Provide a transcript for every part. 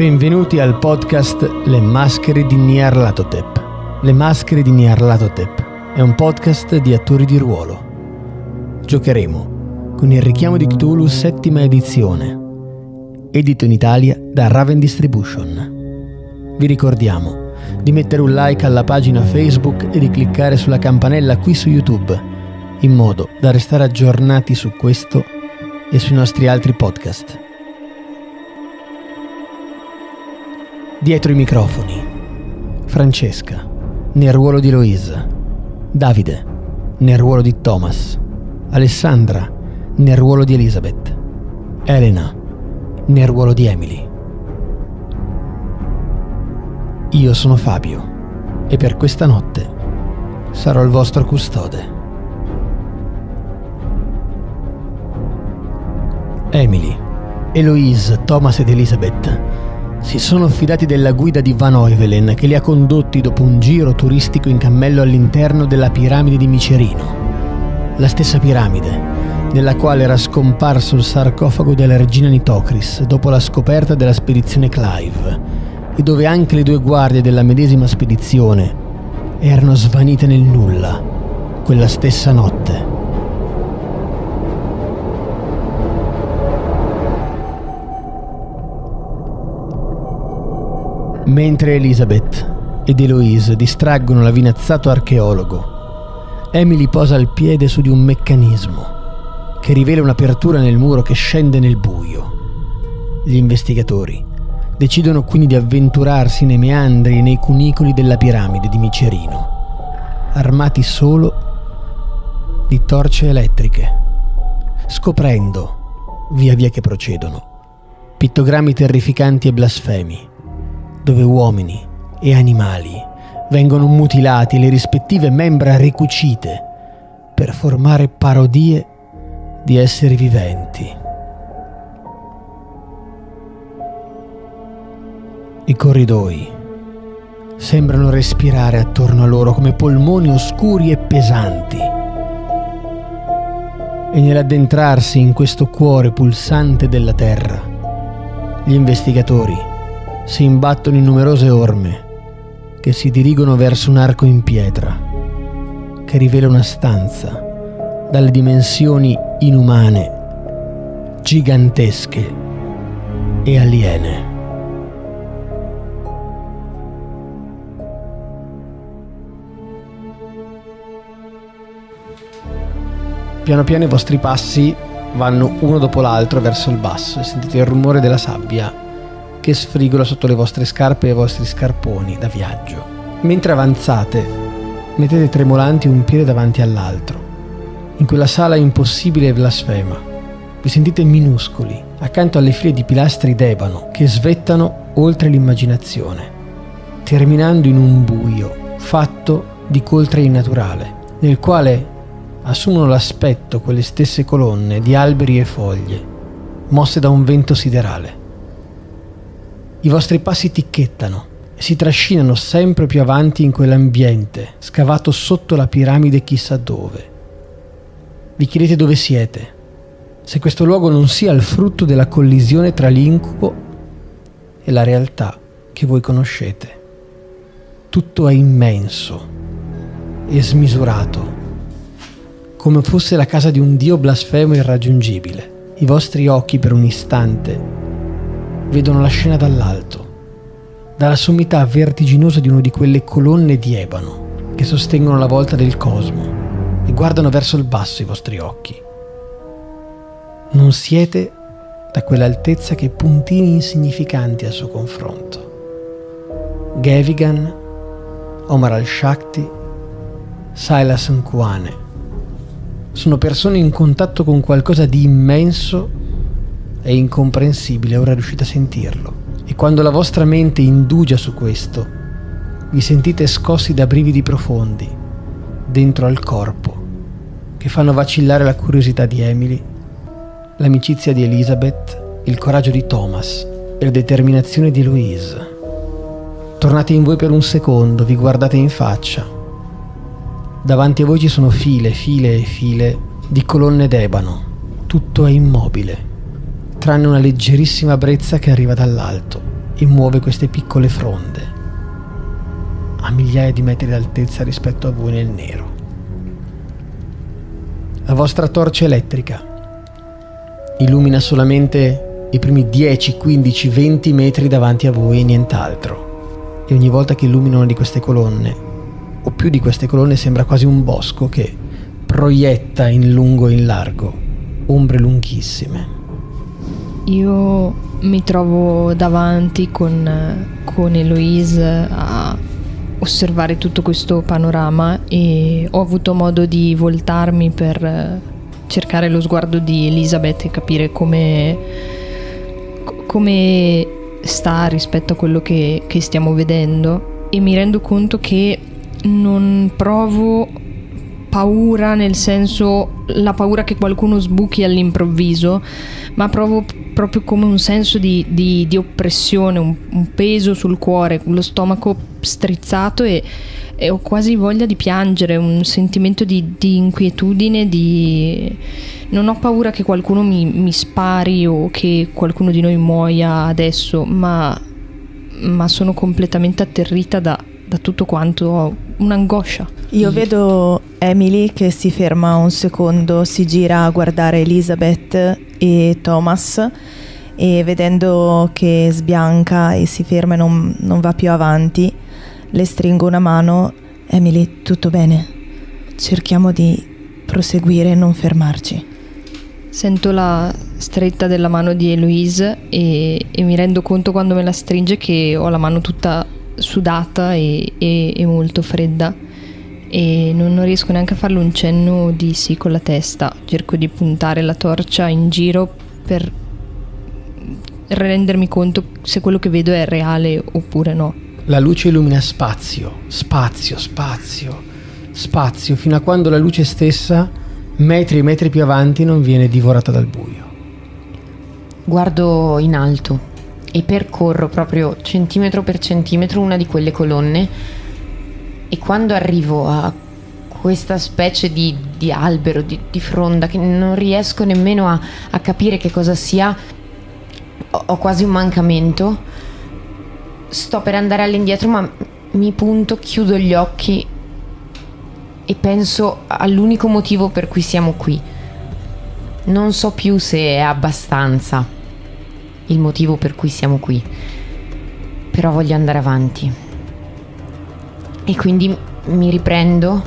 Benvenuti al podcast Le maschere di Nyarlathotep. Le maschere di Nyarlathotep è un podcast di attori di ruolo. Giocheremo con il Richiamo di Cthulhu settima edizione, edito in Italia da Raven Distribution. Vi ricordiamo di mettere un like alla pagina Facebook e di cliccare sulla campanella qui su YouTube, in modo da restare aggiornati su questo e sui nostri altri podcast. Dietro i microfoni, Francesca, nel ruolo di Luisa, Davide, nel ruolo di Thomas, Alessandra, nel ruolo di Elizabeth, Elena, nel ruolo di Emily. Io sono Fabio e per questa notte sarò il vostro custode. Emily, Eloise, Thomas ed Elizabeth si sono affidati della guida di Van Heuvelen, che li ha condotti dopo un giro turistico in cammello all'interno della piramide di Micerino, la stessa piramide nella quale era scomparso il sarcofago della regina Nitocris dopo la scoperta della spedizione Clive, e dove anche le due guardie della medesima spedizione erano svanite nel nulla quella stessa notte. Mentre Elizabeth ed Eloise distraggono l'avinazzato archeologo, Emily posa il piede su di un meccanismo che rivela un'apertura nel muro che scende nel buio. Gli investigatori decidono quindi di avventurarsi nei meandri e nei cunicoli della piramide di Micerino, armati solo di torce elettriche, scoprendo, via via che procedono, pittogrammi terrificanti e blasfemi, dove uomini e animali vengono mutilati e le rispettive membra ricucite per formare parodie di esseri viventi. I corridoi sembrano respirare attorno a loro come polmoni oscuri e pesanti, e nell'addentrarsi in questo cuore pulsante della terra, gli investigatori si imbattono in numerose orme che si dirigono verso un arco in pietra che rivela una stanza dalle dimensioni inumane, gigantesche e aliene. Piano piano i vostri passi vanno uno dopo l'altro verso il basso e sentite il rumore della sabbia che sfrigola sotto le vostre scarpe e i vostri scarponi da viaggio. Mentre avanzate, mettete tremolanti un piede davanti all'altro, in quella sala impossibile e blasfema. Vi sentite minuscoli, accanto alle file di pilastri d'ebano che svettano oltre l'immaginazione, terminando in un buio fatto di coltre innaturale, nel quale assumono l'aspetto quelle stesse colonne di alberi e foglie, mosse da un vento siderale. I vostri passi ticchettano e si trascinano sempre più avanti in quell'ambiente scavato sotto la piramide chissà dove. Vi chiedete dove siete, se questo luogo non sia il frutto della collisione tra l'incubo e la realtà che voi conoscete. Tutto è immenso e smisurato, come fosse la casa di un dio blasfemo e irraggiungibile. I vostri occhi per un istante vedono la scena dall'alto, dalla sommità vertiginosa di una di quelle colonne di ebano che sostengono la volta del cosmo e guardano verso il basso i vostri occhi. Non siete da quell'altezza che puntini insignificanti al suo confronto. Gavigan, Omar al-Shakti, Silas Sankwane sono persone in contatto con qualcosa di immenso è incomprensibile, ora riuscite a sentirlo, e quando la vostra mente indugia su questo, vi sentite scossi da brividi profondi dentro al corpo che fanno vacillare la curiosità di Emily, l'amicizia di Elizabeth, il coraggio di Thomas e la determinazione di Louise. Tornate in voi per un secondo, vi guardate in faccia. Davanti a voi ci sono file, file e file di colonne d'ebano. Tutto è immobile, tranne una leggerissima brezza che arriva dall'alto, e muove queste piccole fronde a migliaia di metri d'altezza rispetto a voi nel nero. La vostra torcia elettrica illumina solamente i primi 10, 15, 20 metri davanti a voi e nient'altro. E ogni volta che illumina una di queste colonne, o più di queste colonne, sembra quasi un bosco che proietta in lungo e in largo ombre lunghissime. Io mi trovo davanti con Eloise a osservare tutto questo panorama e ho avuto modo di voltarmi per cercare lo sguardo di Elizabeth e capire come sta rispetto a quello che stiamo vedendo, e mi rendo conto che non provo paura, nel senso la paura che qualcuno sbuchi all'improvviso, ma provo proprio come un senso di oppressione, un peso sul cuore, lo stomaco strizzato e ho quasi voglia di piangere, un sentimento di inquietudine, di non ho paura che qualcuno mi spari o che qualcuno di noi muoia adesso, ma sono completamente atterrita da tutto quanto, ho un'angoscia. Io vedo Emily che si ferma un secondo, si gira a guardare Elizabeth e Thomas, e vedendo che sbianca e si ferma e non va più avanti, le stringo una mano. Emily, tutto bene? Cerchiamo di proseguire e non fermarci. Sento la stretta della mano di Eloise e mi rendo conto quando me la stringe che ho la mano tutta sudata e molto fredda, e non riesco neanche a farle un cenno di sì con la testa. Cerco di puntare la torcia in giro per rendermi conto se quello che vedo è reale oppure no. La luce illumina spazio fino a quando la luce stessa, metri e metri più avanti, non viene divorata dal buio. Guardo in alto e percorro proprio centimetro per centimetro una di quelle colonne, e quando arrivo a questa specie di albero, di fronda che non riesco nemmeno a capire che cosa sia, ho quasi un mancamento, sto per andare all'indietro ma mi punto, chiudo gli occhi e penso all'unico motivo per cui siamo qui. Non so più se è abbastanza il motivo per cui siamo qui, però voglio andare avanti, e quindi mi riprendo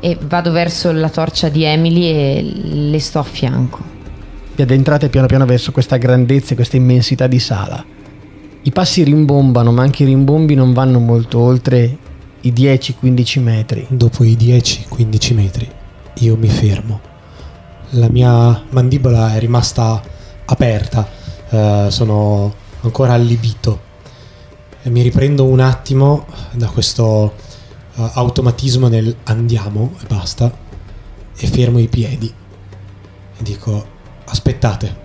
e vado verso la torcia di Emily e le sto a fianco. Vi addentrate piano piano verso questa grandezza, questa immensità di sala. I passi rimbombano, ma anche i rimbombi non vanno molto oltre i 10-15 metri. Dopo i 10-15 metri io mi fermo. La mia mandibola è rimasta aperta. Sono ancora allibito e mi riprendo un attimo da questo automatismo nel andiamo e basta, e fermo i piedi e dico: aspettate,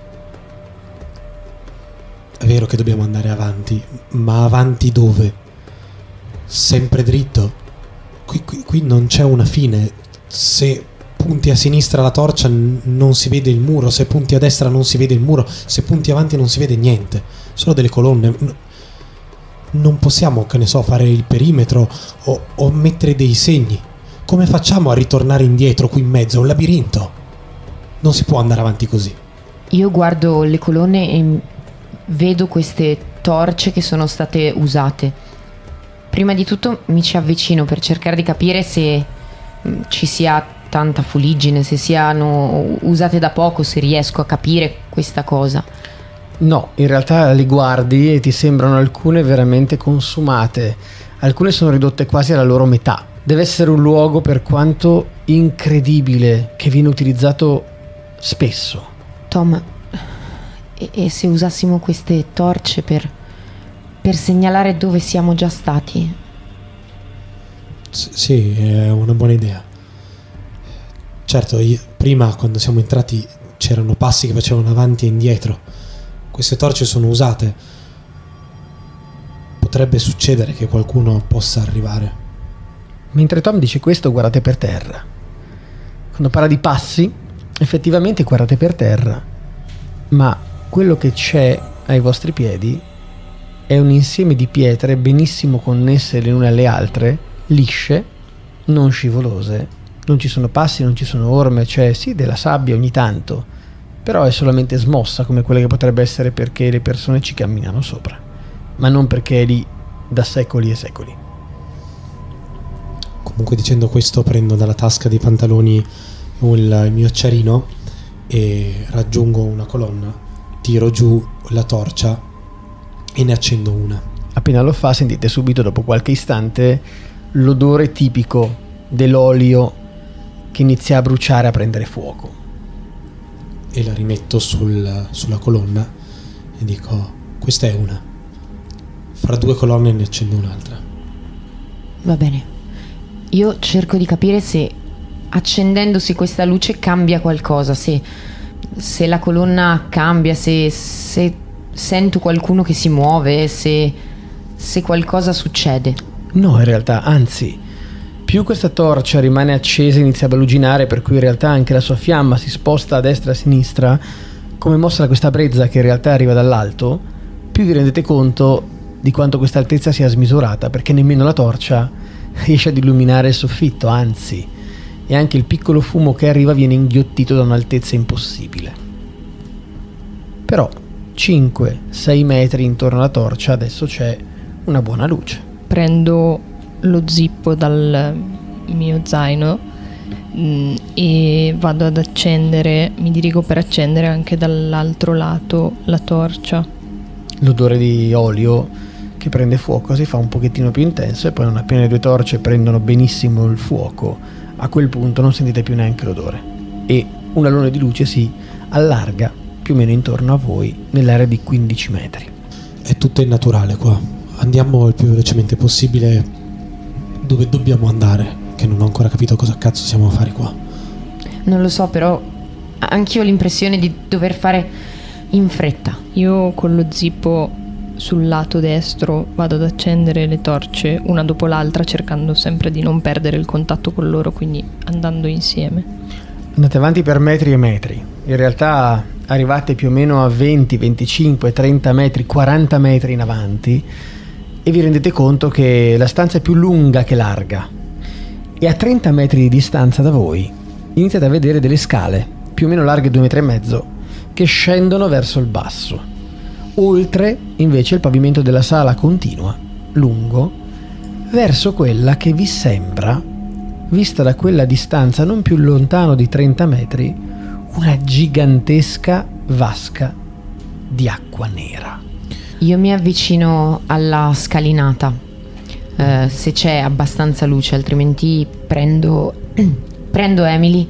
è vero che dobbiamo andare avanti, ma avanti dove? Sempre dritto? Qui non c'è una fine. Se punti a sinistra la torcia non si vede il muro, se punti a destra non si vede il muro, se punti avanti non si vede niente, solo delle colonne. Non possiamo, che ne so, fare il perimetro o mettere dei segni. Come facciamo a ritornare indietro qui in mezzo? È un labirinto, non si può andare avanti così. Io guardo le colonne e vedo queste torce che sono state usate. Prima di tutto mi ci avvicino per cercare di capire se ci sia tanta fuliggine, se siano usate da poco, se riesco a capire questa cosa. No, in realtà le guardi e ti sembrano alcune veramente consumate, alcune sono ridotte quasi alla loro metà. Deve essere un luogo, per quanto incredibile, che viene utilizzato spesso. Tom, e se usassimo queste torce per segnalare dove siamo già stati? Sì, è una buona idea. Certo, prima quando siamo entrati c'erano passi che facevano avanti e indietro. Queste torce sono usate. Potrebbe succedere che qualcuno possa arrivare. Mentre Tom dice questo, guardate per terra. Quando parla di passi, effettivamente guardate per terra, ma quello che c'è ai vostri piedi è un insieme di pietre benissimo connesse le une alle altre, lisce, non scivolose. Non ci sono passi, non ci sono orme, cioè sì, della sabbia ogni tanto, però è solamente smossa come quella che potrebbe essere perché le persone ci camminano sopra, ma non perché è lì da secoli e secoli. Comunque, dicendo questo, prendo dalla tasca dei pantaloni il mio acciarino e raggiungo una colonna, tiro giù la torcia e ne accendo una. Appena lo fa, sentite subito dopo qualche istante l'odore tipico dell'olio che inizia a bruciare, a prendere fuoco, e la rimetto sulla colonna e dico: questa è una, fra due colonne ne accendo un'altra. Va bene, io cerco di capire se accendendosi questa luce cambia qualcosa, se la colonna cambia, se sento qualcuno che si muove, se qualcosa succede. No, in realtà, anzi, più questa torcia rimane accesa e inizia a baluginare, per cui in realtà anche la sua fiamma si sposta a destra e a sinistra, come mostra questa brezza che in realtà arriva dall'alto, più vi rendete conto di quanto questa altezza sia smisurata, perché nemmeno la torcia riesce ad illuminare il soffitto, anzi, e anche il piccolo fumo che arriva viene inghiottito da un'altezza impossibile. Però 5-6 metri intorno alla torcia adesso c'è una buona luce. Prendo lo zippo dal mio zaino e vado ad accendere, mi dirigo per accendere anche dall'altro lato la torcia. L'odore di olio che prende fuoco si fa un pochettino più intenso e poi, non appena le due torce prendono benissimo il fuoco, a quel punto non sentite più neanche l'odore e un alone di luce si allarga più o meno intorno a voi nell'area di 15 metri. È tutto innaturale qua, andiamo il più velocemente possibile dove dobbiamo andare, che non ho ancora capito cosa cazzo siamo a fare qua. Non lo so, però anch'io ho l'impressione di dover fare in fretta. Io con lo zippo sul lato destro vado ad accendere le torce una dopo l'altra, cercando sempre di non perdere il contatto con loro, quindi andando insieme. Andate avanti per metri e metri. In realtà arrivate più o meno a 20, 25, 30 metri, 40 metri in avanti e vi rendete conto che la stanza è più lunga che larga e a 30 metri di distanza da voi iniziate a vedere delle scale più o meno larghe 2,5 metri che scendono verso il basso. Oltre invece il pavimento della sala continua lungo verso quella che vi sembra, vista da quella distanza non più lontano di 30 metri, una gigantesca vasca di acqua nera. Io mi avvicino alla scalinata, se c'è abbastanza luce, altrimenti prendo Emily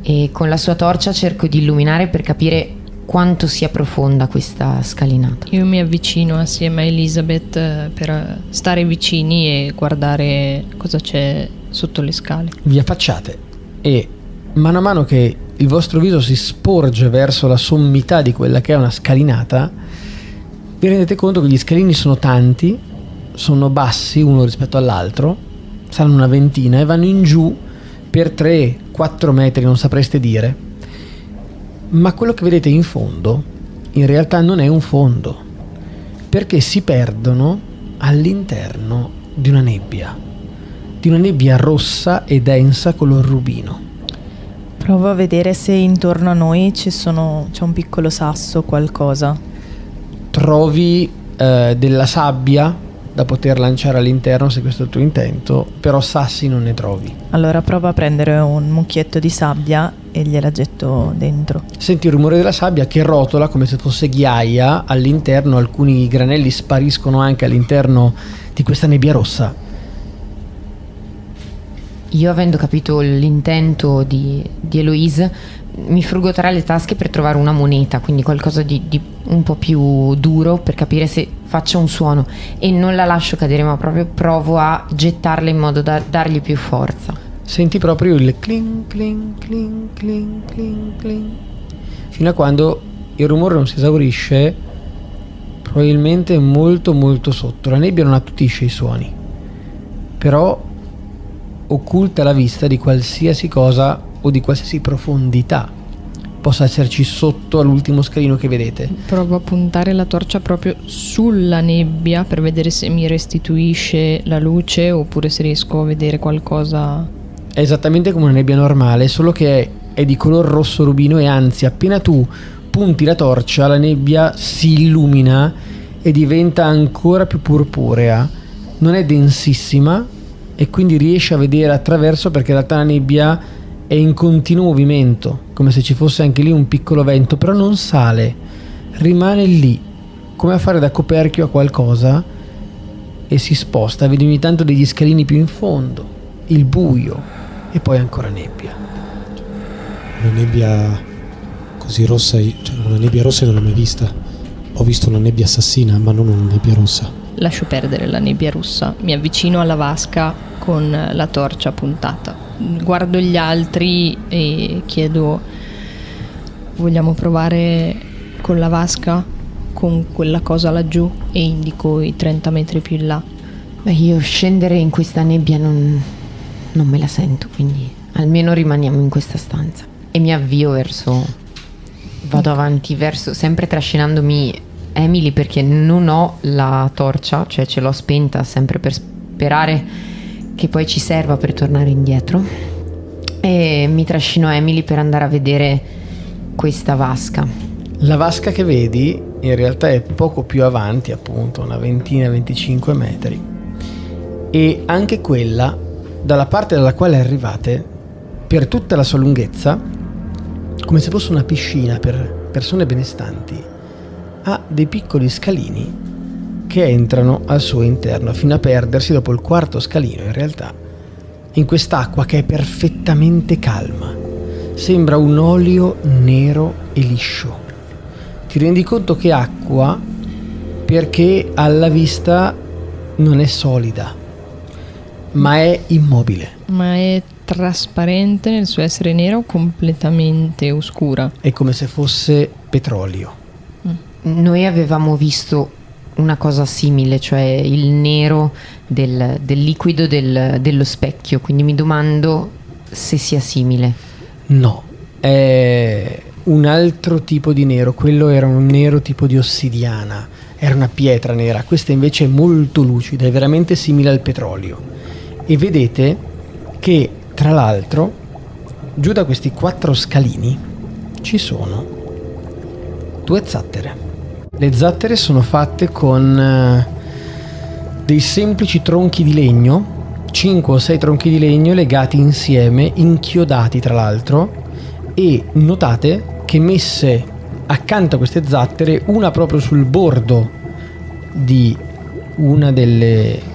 e con la sua torcia cerco di illuminare per capire quanto sia profonda questa scalinata. Io mi avvicino assieme a Elizabeth per stare vicini e guardare cosa c'è sotto le scale. Vi affacciate e mano a mano che il vostro viso si sporge verso la sommità di quella che è una scalinata, vi rendete conto che gli scalini sono tanti, sono bassi uno rispetto all'altro, saranno una ventina e vanno in giù per 3-4 metri, non sapreste dire, ma quello che vedete in fondo in realtà non è un fondo, perché si perdono all'interno di una nebbia rossa e densa color rubino. Provo a vedere se intorno a noi c'è un piccolo sasso, qualcosa. Trovi della sabbia da poter lanciare all'interno, se questo è il tuo intento, però sassi non ne trovi. Allora prova a prendere un mucchietto di sabbia e gliela getto dentro. Senti il rumore della sabbia che rotola come se fosse ghiaia all'interno, alcuni granelli spariscono anche all'interno di questa nebbia rossa. Io, avendo capito l'intento di Eloise, mi frugo tra le tasche per trovare una moneta, quindi qualcosa di un po' più duro per capire se faccia un suono, e non la lascio cadere, ma proprio provo a gettarla in modo da dargli più forza. Senti proprio il cling cling cling cling cling cling fino a quando il rumore non si esaurisce, probabilmente molto molto sotto. La nebbia non attutisce i suoni, però occulta la vista di qualsiasi cosa o di qualsiasi profondità possa esserci sotto all'ultimo scalino che vedete. Provo a puntare la torcia proprio sulla nebbia per vedere se mi restituisce la luce oppure se riesco a vedere qualcosa. È esattamente come una nebbia normale, solo che è di color rosso rubino, e anzi appena tu punti la torcia la nebbia si illumina e diventa ancora più purpurea. Non è densissima e quindi riesci a vedere attraverso, perché in realtà la nebbia è in continuo movimento, come se ci fosse anche lì un piccolo vento, però non sale, rimane lì come a fare da coperchio a qualcosa e si sposta. Vedi ogni tanto degli scalini più in fondo, il buio e poi ancora nebbia. Una nebbia così rossa, cioè una nebbia rossa non l'ho mai vista. Ho visto una nebbia assassina, ma non una nebbia rossa. Lascio perdere la nebbia rossa, mi avvicino alla vasca con la torcia puntata. Guardo gli altri e chiedo: vogliamo provare con la vasca, con quella cosa laggiù? E indico i 30 metri più in là. Beh, io scendere in questa nebbia non me la sento, quindi almeno rimaniamo in questa stanza. E mi avvio verso, vado avanti verso, sempre trascinandomi Emily, perché non ho la torcia, cioè ce l'ho spenta, sempre per sperare che poi ci serva per tornare indietro, e mi trascino Emily per andare a vedere questa vasca. La vasca che vedi in realtà è poco più avanti, appunto una ventina, 25 metri, e anche quella, dalla parte dalla quale arrivate, per tutta la sua lunghezza, come se fosse una piscina per persone benestanti, ha dei piccoli scalini che entrano al suo interno fino a perdersi dopo il quarto scalino, in realtà, in quest'acqua che è perfettamente calma. Sembra un olio nero e liscio. Ti rendi conto che è acqua perché alla vista non è solida, ma è immobile. Ma è trasparente nel suo essere nero, completamente oscura. È come se fosse petrolio. Noi avevamo visto una cosa simile, cioè il nero del liquido dello specchio, quindi mi domando se sia simile. No, è un altro tipo di nero. Quello era un nero tipo di ossidiana, era una pietra nera. Questa invece è molto lucida, è veramente simile al petrolio. E vedete che, tra l'altro, giù da questi 4 scalini ci sono 2 zattere. Le zattere sono fatte con dei semplici tronchi di legno, 5 o 6 tronchi di legno legati insieme, inchiodati tra l'altro, e notate che messe accanto a queste zattere, una proprio sul bordo di una delle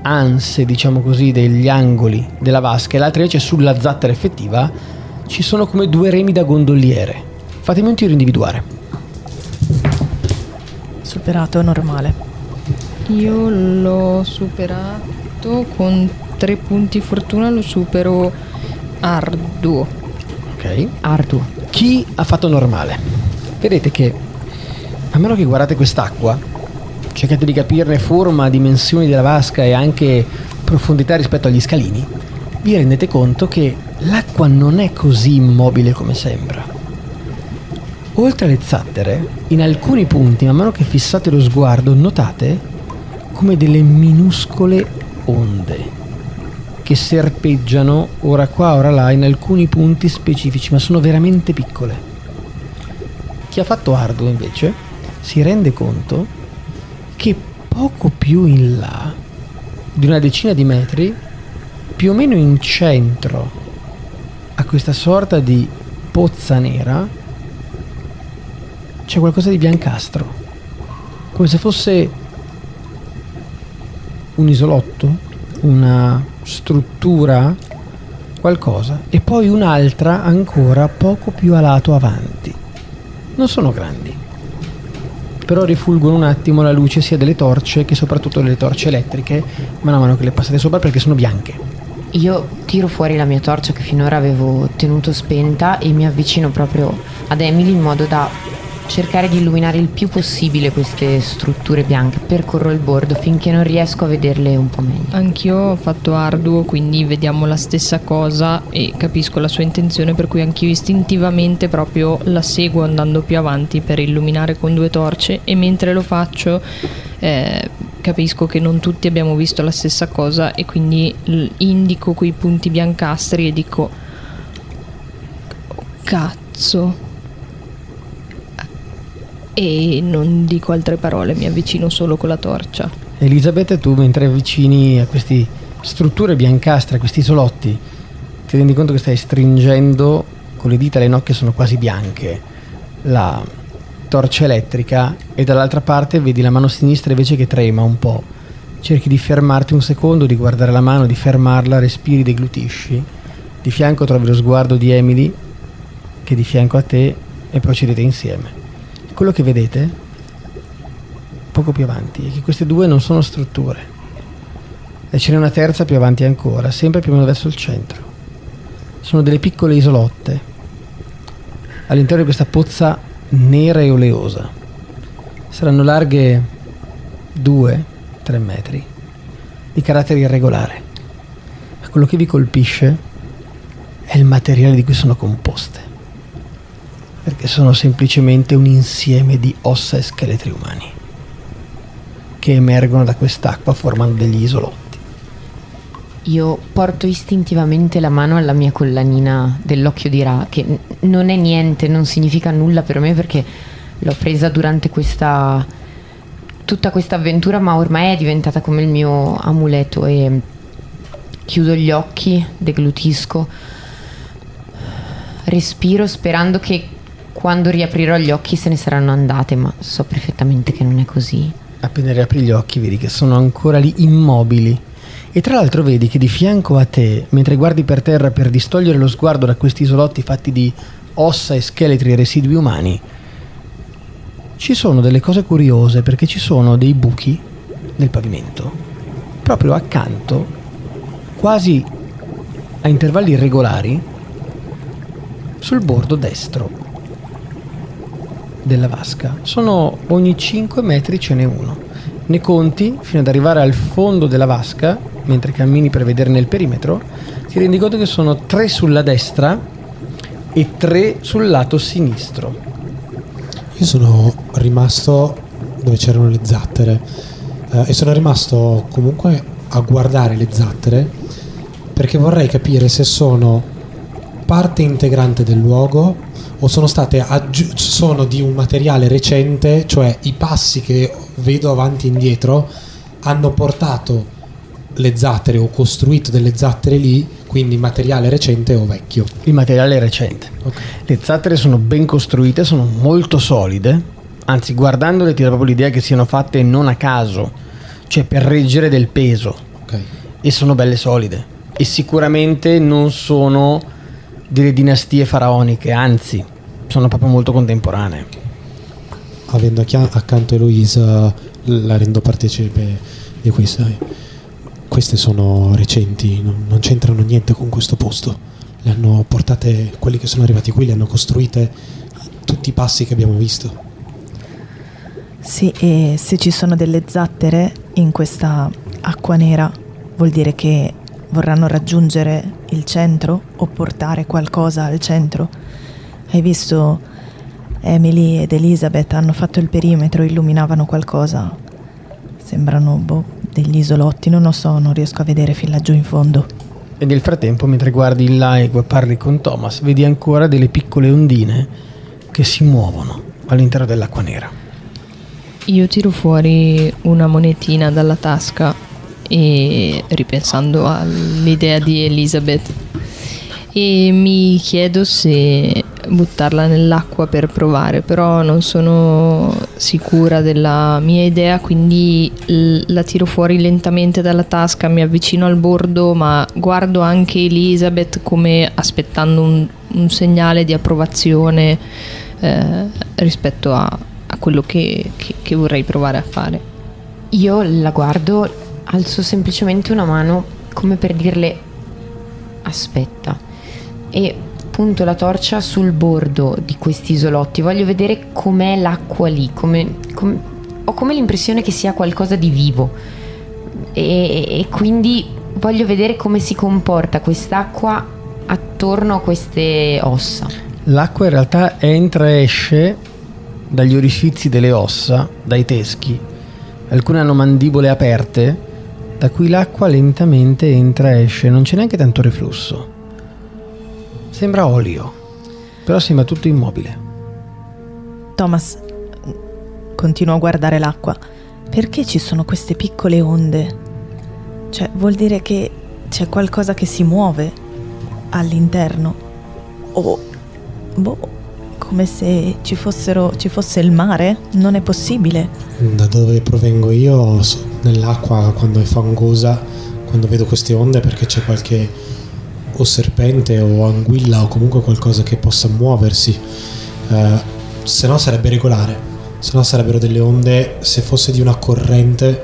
anse, diciamo così, degli angoli della vasca, e l'altra invece sulla zattera effettiva, ci sono come 2 remi da gondoliere. Fatemi un tiro individuare. Superato, è normale. Io l'ho superato con 3 punti fortuna, lo supero arduo. Ok, arduo. Chi ha fatto normale? Vedete che, a meno che guardate quest'acqua, cercate di capirne forma, dimensioni della vasca e anche profondità rispetto agli scalini, vi rendete conto che l'acqua non è così immobile come sembra. Oltre alle zattere, in alcuni punti, man mano che fissate lo sguardo, notate come delle minuscole onde che serpeggiano ora qua, ora là, in alcuni punti specifici, ma sono veramente piccole. Chi ha fatto arduo, invece, si rende conto che poco più in là, di una decina di metri, più o meno in centro a questa sorta di pozza nera, c'è qualcosa di biancastro, come se fosse un isolotto, una struttura, qualcosa, e poi un'altra ancora poco più a lato avanti. Non sono grandi, però rifulgono un attimo la luce sia delle torce che soprattutto delle torce elettriche man mano che le passate sopra, perché sono bianche. Io tiro fuori la mia torcia che finora avevo tenuto spenta e mi avvicino proprio ad Emily in modo da cercare di illuminare il più possibile queste strutture bianche. Percorro il bordo finché non riesco a vederle un po' meglio. Anch'io ho fatto arduo, quindi vediamo la stessa cosa e capisco la sua intenzione, per cui anch'io istintivamente proprio la seguo andando più avanti per illuminare con due torce, e mentre lo faccio capisco che non tutti abbiamo visto la stessa cosa e quindi indico quei punti biancastri e dico: cazzo. E non dico altre parole, mi avvicino solo con la torcia. Elisabetta, tu mentre avvicini a queste strutture biancastre, a questi isolotti, ti rendi conto che stai stringendo con le dita, le nocche sono quasi bianche, la torcia elettrica, e dall'altra parte vedi la mano sinistra invece che trema un po'. Cerchi di fermarti un secondo, di guardare la mano, di fermarla, respiri, deglutisci. Di fianco trovi lo sguardo di Emily, che è di fianco a te, e procedete insieme. Quello che vedete poco più avanti è che queste due non sono strutture, e ce n'è una terza più avanti ancora, sempre più o meno verso il centro. Sono delle piccole isolotte all'interno di questa pozza nera e oleosa. Saranno larghe 2-3 metri, di carattere irregolare. Ma quello che vi colpisce è il materiale di cui sono composte, perché sono semplicemente un insieme di ossa e scheletri umani che emergono da quest'acqua formando degli isolotti. Io porto istintivamente la mano alla mia collanina dell'occhio di Ra, che non è niente, non significa nulla per me, perché l'ho presa durante tutta questa avventura, ma ormai è diventata come il mio amuleto. E chiudo gli occhi, deglutisco, respiro, sperando che quando riaprirò gli occhi se ne saranno andate, ma so perfettamente che non è così. Appena riapri gli occhi vedi che sono ancora lì immobili, e tra l'altro vedi che di fianco a te, mentre guardi per terra per distogliere lo sguardo da questi isolotti fatti di ossa e scheletri e residui umani, ci sono delle cose curiose, perché ci sono dei buchi nel pavimento, proprio accanto, quasi a intervalli irregolari, sul bordo destro della vasca. Sono ogni 5 metri ce n'è uno. Ne conti fino ad arrivare al fondo della vasca. Mentre cammini per vederne il perimetro, ti rendi conto che sono 3 sulla destra e 3 sul lato sinistro. Io sono rimasto dove c'erano le zattere, e sono rimasto comunque a guardare le zattere, perché vorrei capire se sono parte integrante del luogo o sono state sono di un materiale recente, cioè i passi che vedo avanti e indietro hanno portato le zattere o costruito delle zattere lì, quindi materiale recente o vecchio. Il materiale è recente. Okay. Le zattere sono ben costruite, sono molto solide, anzi guardandole ti dà proprio l'idea che siano fatte non a caso, cioè per reggere del peso. Okay. E sono belle solide, e sicuramente non sono delle dinastie faraoniche, anzi sono proprio molto contemporanee. Avendo accanto Eloisa, la rendo partecipe di questa. Queste sono recenti, non c'entrano niente con questo posto. Le hanno portate quelli che sono arrivati qui, le hanno costruite tutti i passi che abbiamo visto. Sì, e se ci sono delle zattere in questa acqua nera vuol dire che vorranno raggiungere il centro o portare qualcosa al centro. Hai visto, Emily ed Elizabeth hanno fatto il perimetro, illuminavano qualcosa. Sembrano degli isolotti, non lo so, non riesco a vedere fin laggiù in fondo. E nel frattempo, mentre guardi in là e parli con Thomas, vedi ancora delle piccole ondine che si muovono all'interno dell'acqua nera. Io tiro fuori una monetina dalla tasca, e ripensando all'idea di Elizabeth, e mi chiedo se buttarla nell'acqua per provare, però non sono sicura della mia idea, quindi la tiro fuori lentamente dalla tasca, mi avvicino al bordo, ma guardo anche Elizabeth come aspettando un segnale di approvazione rispetto a quello che vorrei provare a fare. Io la guardo, alzo semplicemente una mano come per dirle aspetta, e appunto la torcia sul bordo di questi isolotti, voglio vedere com'è l'acqua lì, ho come l'impressione che sia qualcosa di vivo e quindi voglio vedere come si comporta quest'acqua attorno a queste ossa. L'acqua in realtà entra e esce dagli orifizi delle ossa, dai teschi. Alcune hanno mandibole aperte, da cui l'acqua lentamente entra e esce, non c'è neanche tanto reflusso. Sembra olio, però sembra tutto immobile. Thomas continua a guardare l'acqua. Perché ci sono queste piccole onde? Cioè, vuol dire che c'è qualcosa che si muove all'interno. O boh, come se ci fosse il mare? Non è possibile. Da dove provengo io, nell'acqua quando è fangosa, quando vedo queste onde, perché c'è qualche o serpente o anguilla o comunque qualcosa che possa muoversi, se no sarebbe regolare, se no sarebbero delle onde, se fosse di una corrente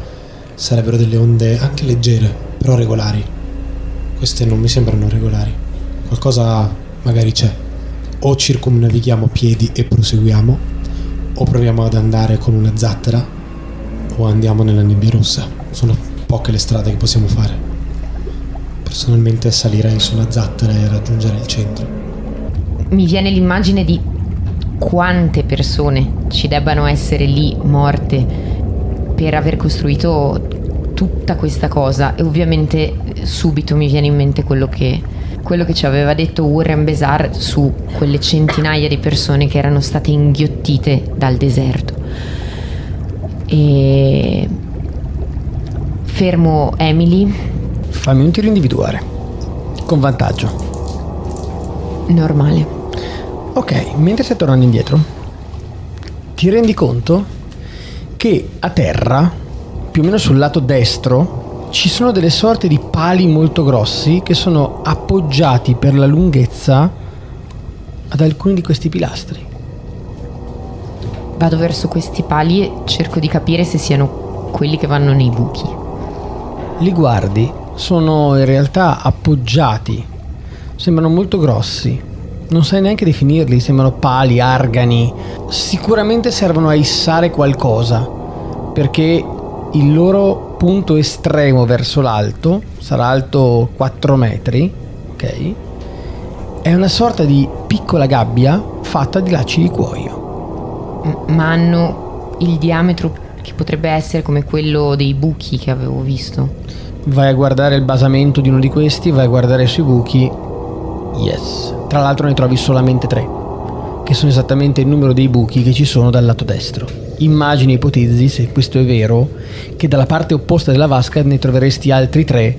sarebbero delle onde anche leggere però regolari. Queste non mi sembrano regolari, qualcosa magari c'è. O circumnavighiamo a piedi e proseguiamo, o proviamo ad andare con una zattera, o andiamo nella nebbia rossa. Sono poche le strade che possiamo fare. Personalmente salirei su una zattera e raggiungere il centro. Mi viene l'immagine di quante persone ci debbano essere lì morte per aver costruito tutta questa cosa, e ovviamente subito mi viene in mente quello che ci aveva detto Warren Besart su quelle centinaia di persone che erano state inghiottite dal deserto. E fermo Emily. Fammi un tiro individuare con vantaggio. Normale. Ok, mentre stai tornando indietro ti rendi conto che a terra, più o meno sul lato destro, ci sono delle sorte di pali molto grossi che sono appoggiati per la lunghezza ad alcuni di questi pilastri. Vado verso questi pali e cerco di capire se siano quelli che vanno nei buchi. Li guardi. Sono in realtà appoggiati, sembrano molto grossi, non sai neanche definirli, sembrano pali, argani. Sicuramente servono a issare qualcosa, perché il loro punto estremo verso l'alto sarà alto 4 metri, ok? È una sorta di piccola gabbia fatta di lacci di cuoio. Ma hanno il diametro che potrebbe essere come quello dei buchi che avevo visto. Vai a guardare il basamento di uno di questi, vai a guardare sui buchi. Yes. Tra l'altro ne trovi solamente 3, che sono esattamente il numero dei buchi che ci sono dal lato destro. Immagini e ipotizzi, se questo è vero, che dalla parte opposta della vasca ne troveresti altri 3,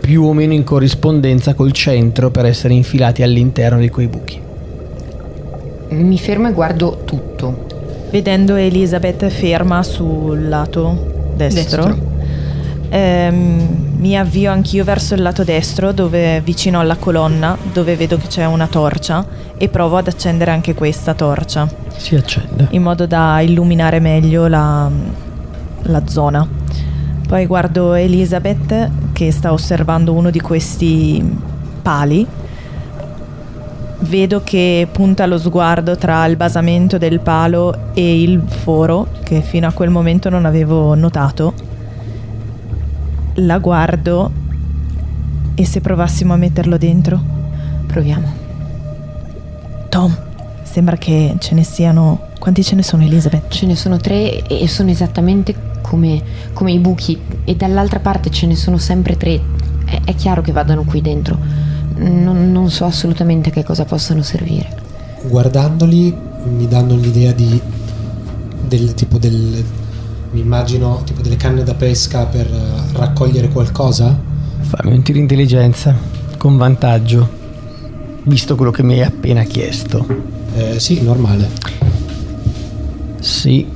più o meno in corrispondenza col centro, per essere infilati all'interno di quei buchi. Mi fermo e guardo tutto. Vedendo Elizabeth ferma sul lato destro. Mi avvio anch'io verso il lato destro, dove vicino alla colonna, dove vedo che c'è una torcia, e provo ad accendere anche questa torcia. Si accende in modo da illuminare meglio la zona. Poi guardo Elizabeth che sta osservando uno di questi pali. Vedo che punta lo sguardo tra il basamento del palo e il foro, che fino a quel momento non avevo notato. La guardo. E se provassimo a metterlo dentro? Proviamo. Tom, sembra che ce ne siano... Quanti ce ne sono, Elizabeth? Ce ne sono 3 e sono esattamente come i buchi. E dall'altra parte ce ne sono sempre 3. È chiaro che vadano qui dentro. Non so assolutamente a che cosa possano servire. Guardandoli mi danno l'idea di... mi immagino tipo delle canne da pesca per raccogliere qualcosa. Fammi un tiro di intelligenza con vantaggio, visto quello che mi hai appena chiesto. Sì, normale. Sì,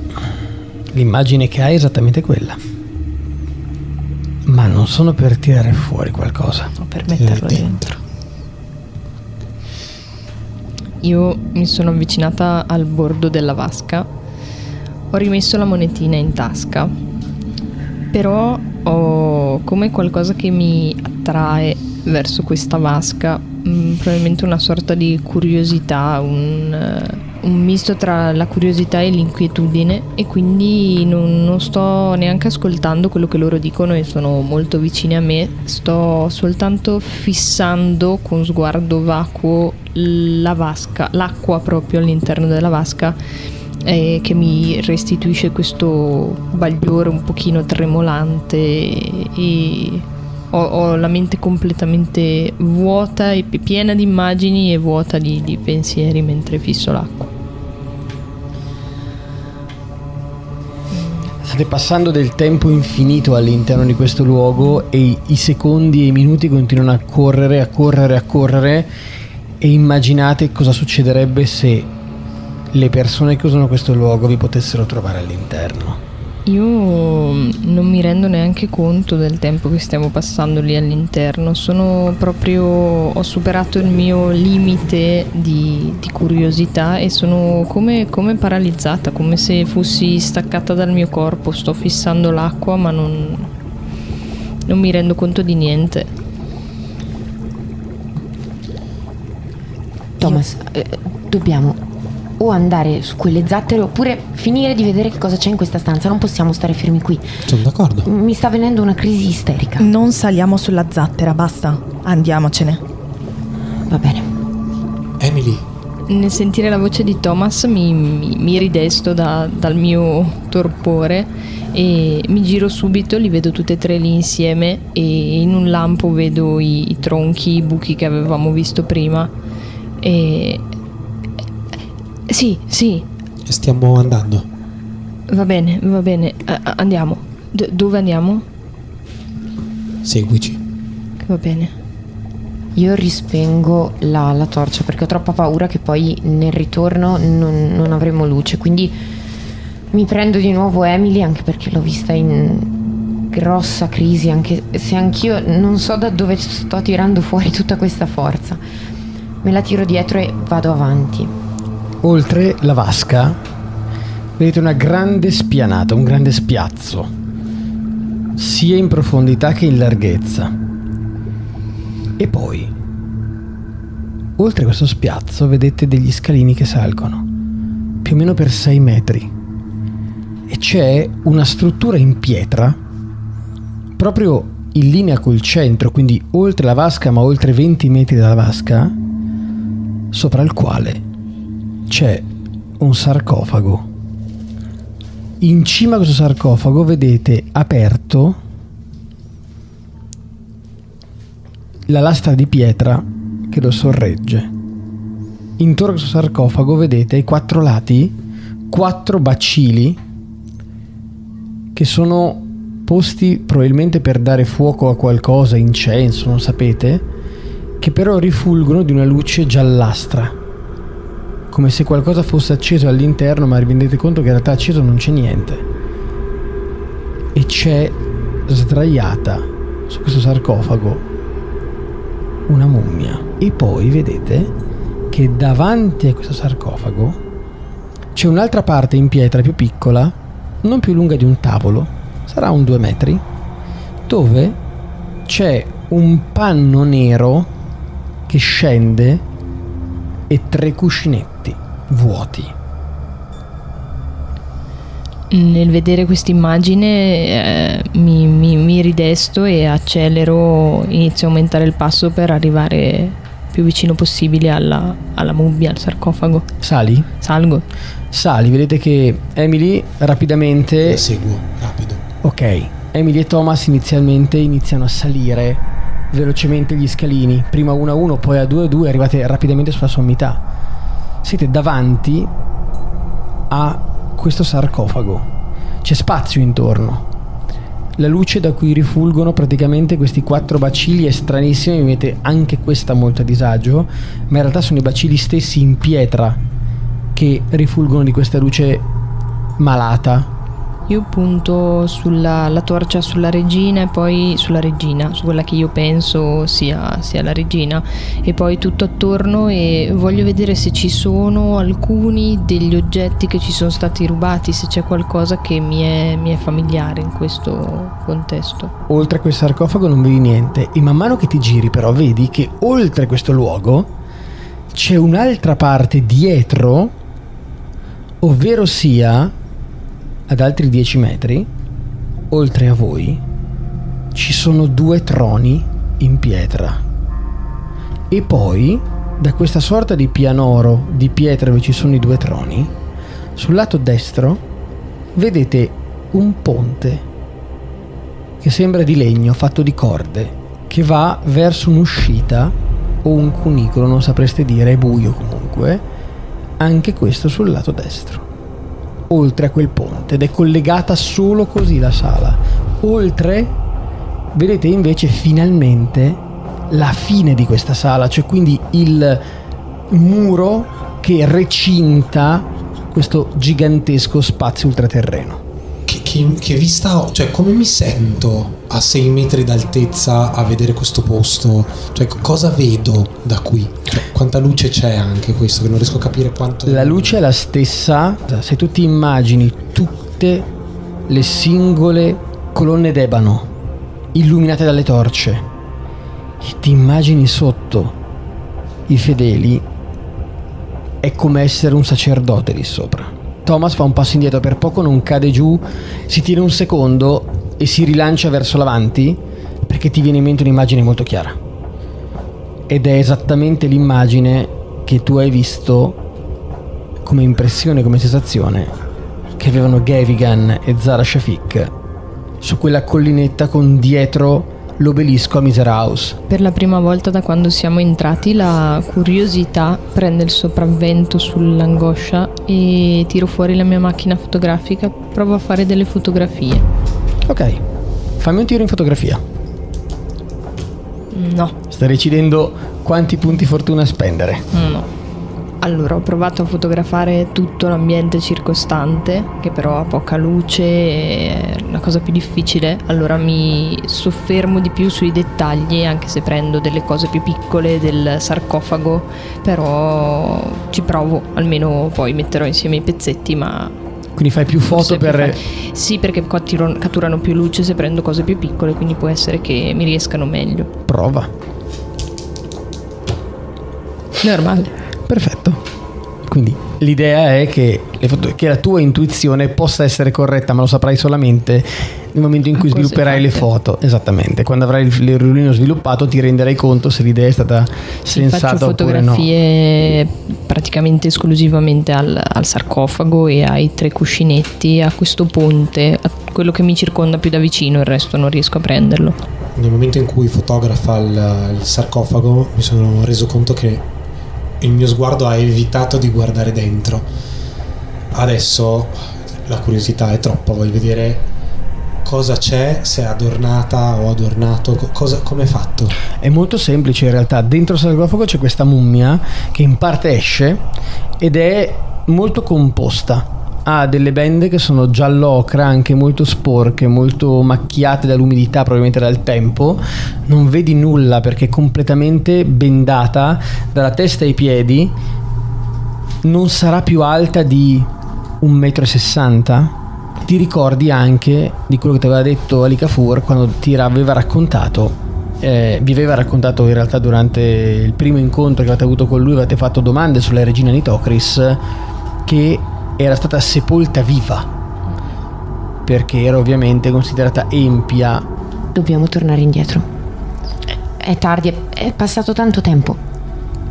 l'immagine che hai è esattamente quella, ma non sono per tirare fuori qualcosa, o per metterlo dentro. Io mi sono avvicinata al bordo della vasca. Ho rimesso la monetina in tasca, però ho come qualcosa che mi attrae verso questa vasca probabilmente una sorta di curiosità, un misto tra la curiosità e l'inquietudine, e quindi non sto neanche ascoltando quello che loro dicono e sono molto vicini a me, sto soltanto fissando con sguardo vacuo la vasca, l'acqua proprio all'interno della vasca, che mi restituisce questo bagliore un pochino tremolante, e ho la mente completamente vuota e piena di immagini e vuota di pensieri mentre fisso l'acqua. State passando del tempo infinito all'interno di questo luogo e i secondi e i minuti continuano a correre, a correre, a correre, e immaginate cosa succederebbe se le persone che usano questo luogo vi potessero trovare all'interno. Io non mi rendo neanche conto del tempo che stiamo passando lì all'interno, ho superato il mio limite di curiosità e sono come paralizzata, come se fossi staccata dal mio corpo, sto fissando l'acqua ma non mi rendo conto di niente. Thomas, dobbiamo o andare su quelle zattere oppure finire di vedere che cosa c'è in questa stanza. Non possiamo stare fermi qui. Sono d'accordo. Mi sta venendo una crisi isterica. Non saliamo sulla zattera, basta. Andiamocene. Va bene. Emily. Nel sentire la voce di Thomas mi ridesto dal mio torpore e mi giro subito, li vedo tutte e tre lì insieme e in un lampo vedo i tronchi, i buchi che avevamo visto prima e... Sì. Stiamo andando. Va bene. Andiamo. Dove andiamo? Seguici. Va bene. Io rispengo la torcia perché ho troppa paura che poi nel ritorno non avremo luce. Quindi mi prendo di nuovo Emily, anche perché l'ho vista in grossa crisi, anche se anch'io non so da dove sto tirando fuori tutta questa forza. Me la tiro dietro e vado avanti. Oltre la vasca vedete una grande spianata, un grande spiazzo, sia in profondità che in larghezza. E poi, oltre questo spiazzo, vedete degli scalini che salgono, più o meno per 6 metri. E c'è una struttura in pietra, proprio in linea col centro, quindi oltre la vasca, ma oltre 20 metri dalla vasca, sopra il quale c'è un sarcofago. In cima a questo sarcofago vedete aperto la lastra di pietra che lo sorregge. Intorno a questo sarcofago vedete ai 4 lati 4 bacilli che sono posti probabilmente per dare fuoco a qualcosa, incenso, non sapete, che però rifulgono di una luce giallastra, come se qualcosa fosse acceso all'interno, ma vi rendete conto che in realtà acceso non c'è niente. E c'è sdraiata su questo sarcofago una mummia. E poi vedete che davanti a questo sarcofago c'è un'altra parte in pietra più piccola, non più lunga di un tavolo, sarà un 2 metri, dove c'è un panno nero che scende e 3 cuscinetti vuoti. Nel vedere questa immagine mi ridesto e accelero, inizio a aumentare il passo per arrivare più vicino possibile alla mummia, al sarcofago. Sali? Salgo. Sali, vedete che Emily rapidamente... La seguo, rapido. Ok, Emily e Thomas iniziano a salire velocemente gli scalini, prima 1-1, poi a 2-2, arrivate rapidamente sulla sommità. Siete davanti a questo sarcofago, c'è spazio intorno, la luce da cui rifulgono praticamente questi 4 bacilli è stranissima, mi mette anche questa molto a disagio, ma in realtà sono i bacilli stessi in pietra che rifulgono di questa luce malata, Io punto sulla torcia sulla regina e poi sulla regina, su quella che io penso sia la regina, e poi tutto attorno, e voglio vedere se ci sono alcuni degli oggetti che ci sono stati rubati, se c'è qualcosa che mi è familiare in questo contesto. Oltre a quel sarcofago non vedi niente, e man mano che ti giri però vedi che oltre questo luogo c'è un'altra parte dietro, ovvero sia ad altri 10 metri oltre a voi ci sono 2 troni in pietra, e poi da questa sorta di pianoro di pietra dove ci sono i 2 troni, sul lato destro vedete un ponte che sembra di legno, fatto di corde, che va verso un'uscita o un cunicolo, non sapreste dire, è buio comunque, anche questo sul lato destro, oltre a quel ponte, ed è collegata solo così la sala. Oltre vedete invece finalmente la fine di questa sala, cioè quindi il muro che recinta questo gigantesco spazio ultraterreno. Che vista ho? Cioè, come mi sento a 6 metri d'altezza a vedere questo posto? Cioè, cosa vedo da qui? Cioè, quanta luce c'è, anche questo, che non riesco a capire quanto... La luce è la stessa. Se tu ti immagini tutte le singole colonne d'ebano illuminate dalle torce, e ti immagini sotto i fedeli, è come essere un sacerdote lì sopra. Thomas fa un passo indietro, per poco non cade giù, si tiene un secondo e si rilancia verso l'avanti, perché ti viene in mente un'immagine molto chiara, ed è esattamente l'immagine che tu hai visto come impressione, come sensazione che avevano Gavigan e Zara Shafiq su quella collinetta con dietro l'obelisco a Miser House. Per la prima volta da quando siamo entrati la curiosità prende il sopravvento sull'angoscia, e tiro fuori la mia macchina fotografica, provo a fare delle fotografie. Ok, fammi un tiro in fotografia. No. Stai decidendo quanti punti fortuna spendere. No. Allora, ho provato a fotografare tutto l'ambiente circostante, che però ha poca luce, è la cosa più difficile. Allora mi soffermo di più sui dettagli, anche se prendo delle cose più piccole del sarcofago, però ci provo, almeno poi metterò insieme i pezzetti, ma... Quindi fai più foto per... Sì, perché catturano più luce se prendo cose più piccole, quindi può essere che mi riescano meglio. Prova. Normale. Perfetto. Quindi l'idea è che la tua intuizione possa essere corretta, ma lo saprai solamente nel momento in cui svilupperai le foto. Esattamente. Quando avrai il rullino sviluppato ti renderai conto se l'idea è stata sensata oppure no. Faccio fotografie praticamente esclusivamente al sarcofago e ai 3 cuscinetti, a questo ponte, a quello che mi circonda più da vicino, il resto non riesco a prenderlo. Nel momento in cui fotografa il sarcofago mi sono reso conto che il mio sguardo ha evitato di guardare dentro. Adesso la curiosità è troppa, voglio vedere cosa c'è, se è adornata o adornato, come è fatto. È molto semplice in realtà, dentro il sarcofago c'è questa mummia che in parte esce ed è molto composta. Ha delle bende che sono giallo-ocra, anche molto sporche, molto macchiate dall'umidità, probabilmente dal tempo. Non vedi nulla perché è completamente bendata dalla testa ai piedi. Non sarà più alta di 1,60 m. Ti ricordi anche di quello che ti aveva detto Ali Kafur quando ti aveva raccontato. Vi aveva raccontato in realtà durante il primo incontro che avete avuto con lui, avete fatto domande sulla regina Nitocris, che era stata sepolta viva perché era ovviamente considerata empia. Dobbiamo tornare indietro, è tardi, è passato tanto tempo,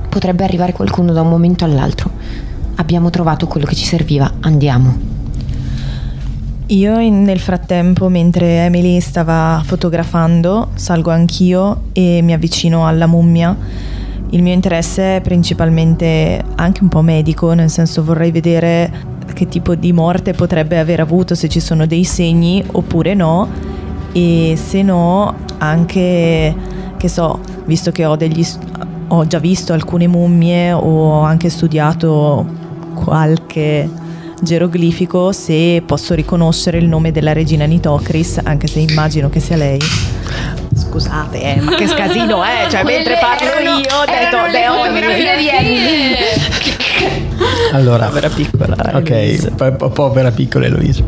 potrebbe arrivare qualcuno da un momento all'altro. Abbiamo trovato quello che ci serviva, andiamo. Io nel frattempo, mentre Emily stava fotografando, salgo anch'io e mi avvicino alla mummia. Il mio interesse è principalmente anche un po' medico, nel senso vorrei vedere che tipo di morte potrebbe aver avuto, se ci sono dei segni oppure no, e se no anche, che so, visto che ho già visto alcune mummie o ho anche studiato qualche geroglifico se posso riconoscere il nome della regina Nitocris, anche se immagino che sia lei. Scusate, ma che casino, eh? Cioè, mentre parlo allora, povera piccola. Ok, povera piccola Eloisa.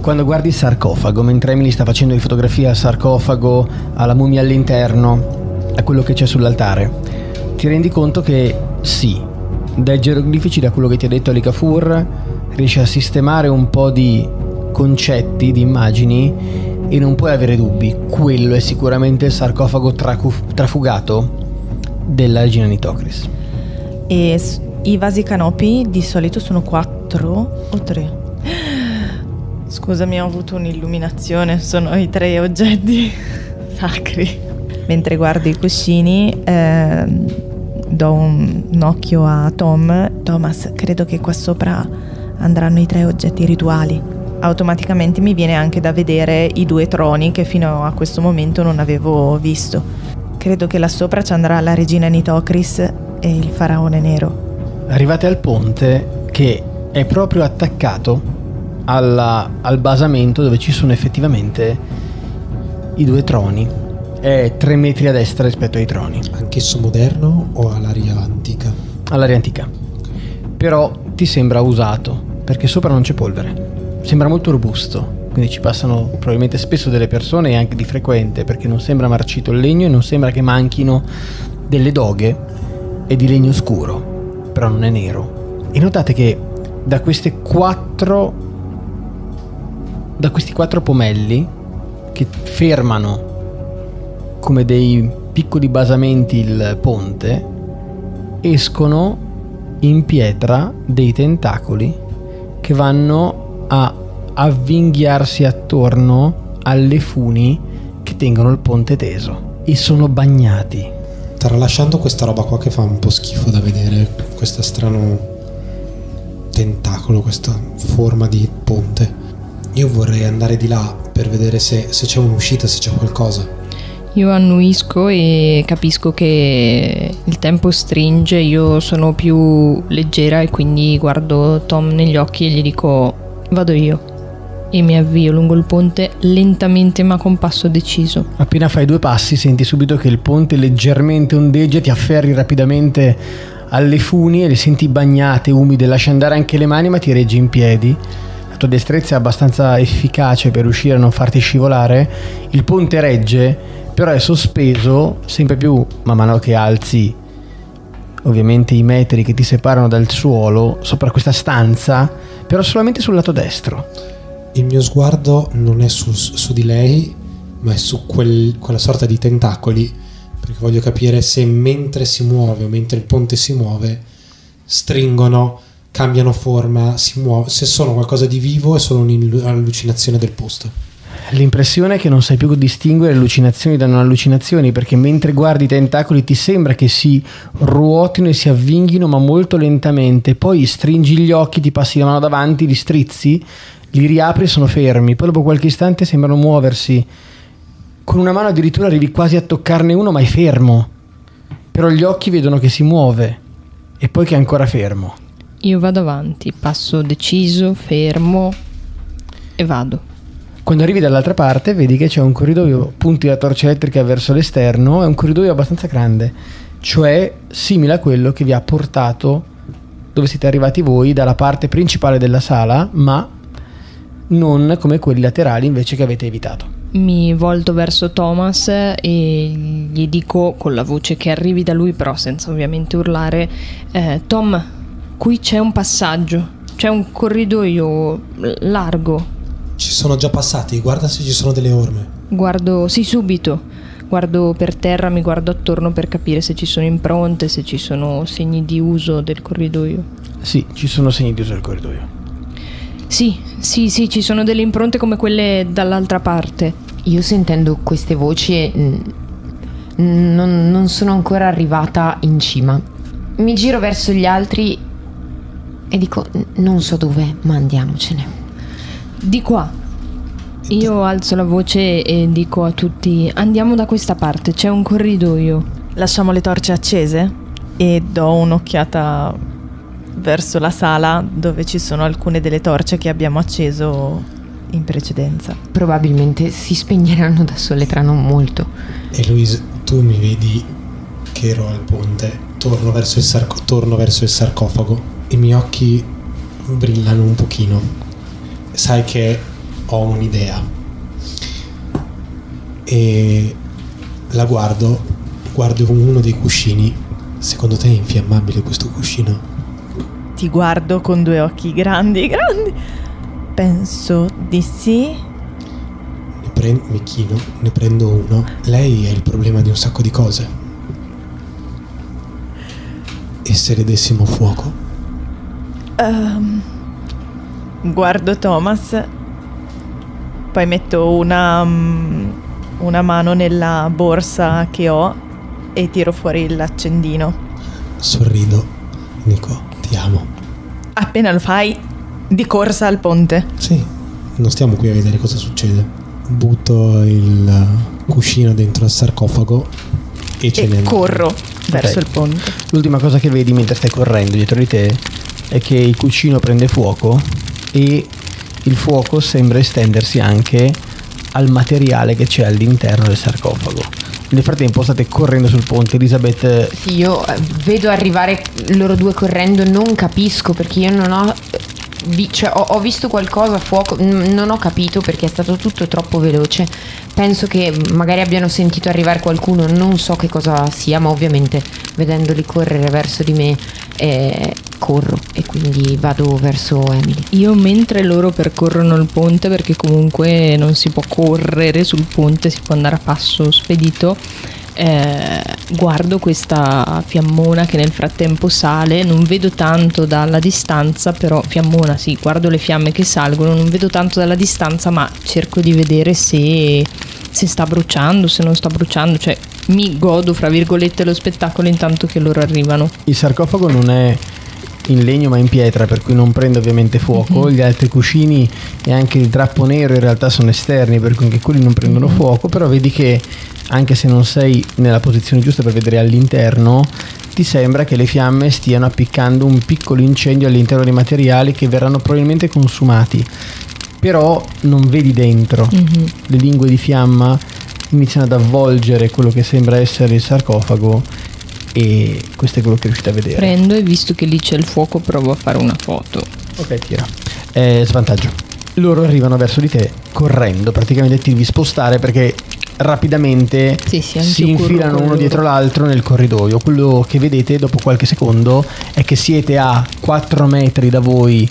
Quando guardi il sarcofago, mentre Emily sta facendo le fotografie al sarcofago, alla mummia all'interno, a quello che c'è sull'altare, ti rendi conto che sì, dai geroglifici, da quello che ti ha detto Alikafur, riesci a sistemare un po' di concetti, di immagini, e non puoi avere dubbi, quello è sicuramente il sarcofago trafugato della regina Nitocris. E i vasi canopi di solito sono 4 o 3? Scusami, ho avuto un'illuminazione, sono i 3 oggetti sacri. Mentre guardo i cuscini, do un occhio a Tom. Thomas, credo che qua sopra andranno i 3 oggetti rituali. Automaticamente mi viene anche da vedere i 2 troni che fino a questo momento non avevo visto. Credo che là sopra ci andrà la regina Nitocris e il faraone nero. Arrivate al ponte che è proprio attaccato al basamento dove ci sono effettivamente i 2 troni. È 3 metri a destra rispetto ai troni. Anch'esso moderno o all'aria antica? All'aria antica. Però ti sembra usato perché sopra non c'è polvere. Sembra molto robusto, quindi ci passano probabilmente spesso delle persone, e anche di frequente, perché non sembra marcito il legno e non sembra che manchino delle doghe, e di legno scuro, però non è nero. E notate che da questi quattro pomelli che fermano come dei piccoli basamenti il ponte, escono in pietra dei tentacoli che vanno a avvinghiarsi attorno alle funi che tengono il ponte teso, e sono bagnati. Tralasciando questa roba qua che fa un po' schifo da vedere, questo strano tentacolo, questa forma di ponte, io vorrei andare di là per vedere se c'è un'uscita, se c'è qualcosa. Io annuisco e capisco che il tempo stringe, io sono più leggera e quindi guardo Tom negli occhi e gli dico: vado io. E mi avvio lungo il ponte lentamente ma con passo deciso. Appena fai 2 passi senti subito che il ponte leggermente ondeggia, ti afferri rapidamente alle funi e le senti bagnate, umide, lasci andare anche le mani ma ti reggi in piedi. La tua destrezza è abbastanza efficace per riuscire a non farti scivolare. Il ponte regge, però è sospeso sempre più man mano che alzi ovviamente i metri che ti separano dal suolo, sopra questa stanza, però solamente sul lato destro. Il mio sguardo non è su di lei, ma è su quella sorta di tentacoli, perché voglio capire se mentre si muove o mentre il ponte si muove stringono, cambiano forma, si muove, se sono qualcosa di vivo e sono un'allucinazione del posto. L'impressione è che non sai più distinguere allucinazioni da non allucinazioni, perché mentre guardi i tentacoli ti sembra che si ruotino e si avvinghino ma molto lentamente, poi stringi gli occhi, ti passi la mano davanti, li strizzi, li riapri e sono fermi, poi dopo qualche istante sembrano muoversi, con una mano addirittura arrivi quasi a toccarne uno ma è fermo, però gli occhi vedono che si muove e poi che è ancora fermo. Io vado avanti, passo deciso, fermo, e vado. Quando arrivi dall'altra parte vedi che c'è un corridoio, punti la torcia elettrica verso l'esterno, è un corridoio abbastanza grande, cioè simile a quello che vi ha portato dove siete arrivati voi, dalla parte principale della sala, ma non come quelli laterali invece che avete evitato. Mi volto verso Thomas e gli dico con la voce che arrivi da lui, però senza ovviamente urlare: Tom, qui c'è un passaggio, c'è un corridoio largo. Ci sono già passati, guarda se ci sono delle orme. Guardo, sì, subito. Guardo per terra, mi guardo attorno per capire se ci sono impronte, se ci sono segni di uso del corridoio. Sì, ci sono segni di uso del corridoio. Sì, ci sono delle impronte come quelle dall'altra parte. Io, sentendo queste voci, non sono ancora arrivata in cima. Mi giro verso gli altri e dico: non so dov'è, ma andiamocene. Di qua. Io alzo la voce e dico a tutti: andiamo da questa parte, c'è un corridoio. Lasciamo le torce accese e do un'occhiata verso la sala dove ci sono alcune delle torce che abbiamo acceso in precedenza. Probabilmente si spegneranno da sole tra non molto. E Luis, tu mi vedi che ero al ponte, torno verso il sarcofago, i miei occhi brillano un pochino. Sai che ho un'idea e la guardo uno dei cuscini. Secondo te è infiammabile questo cuscino? Ti guardo con due occhi grandi. Penso di sì. Mi chino, ne prendo uno. Lei ha il problema di un sacco di cose. E se le dessimo fuoco? Guardo Thomas. Poi metto una mano nella borsa che ho e tiro fuori l'accendino. Sorrido. Nico, ti amo. Appena lo fai, di corsa al ponte. Sì, non stiamo qui a vedere cosa succede. Butto il cuscino dentro al sarcofago e corro verso il ponte. L'ultima cosa che vedi mentre stai correndo dietro di te è che il cuscino prende fuoco e il fuoco sembra estendersi anche al materiale che c'è all'interno del sarcofago. Nel frattempo state correndo sul ponte, Elizabeth. Sì, io vedo arrivare loro due correndo, non capisco perché io non ho... Cioè, ho visto qualcosa a fuoco, non ho capito perché è stato tutto troppo veloce. Penso che magari abbiano sentito arrivare qualcuno, non so che cosa sia, ma ovviamente vedendoli correre verso di me corro e quindi vado verso Emily. Io mentre loro percorrono il ponte, perché comunque non si può correre sul ponte, si può andare a passo spedito, guardo questa fiammona che nel frattempo sale. Non vedo tanto dalla distanza, però fiammona sì, guardo le fiamme che salgono, non vedo tanto dalla distanza, ma cerco di vedere se sta bruciando, se non sta bruciando, cioè mi godo fra virgolette lo spettacolo intanto che loro arrivano. Il sarcofago non è in legno ma in pietra, per cui non prende ovviamente fuoco. Gli altri cuscini e anche il drappo nero in realtà sono esterni, per cui anche quelli non prendono fuoco, però vedi che anche se non sei nella posizione giusta per vedere all'interno, ti sembra che le fiamme stiano appiccando un piccolo incendio all'interno dei materiali che verranno probabilmente consumati, però non vedi dentro. Le lingue di fiamma iniziano ad avvolgere quello che sembra essere il sarcofago e questo è quello che riuscite a vedere. Prendo e visto che lì c'è il fuoco provo a fare una foto. Ok, tira. Svantaggio. Loro arrivano verso di te correndo, praticamente ti devi spostare perché rapidamente si infilano uno dietro l'altro nel corridoio. Quello che vedete dopo qualche secondo è che siete a 4 metri da voi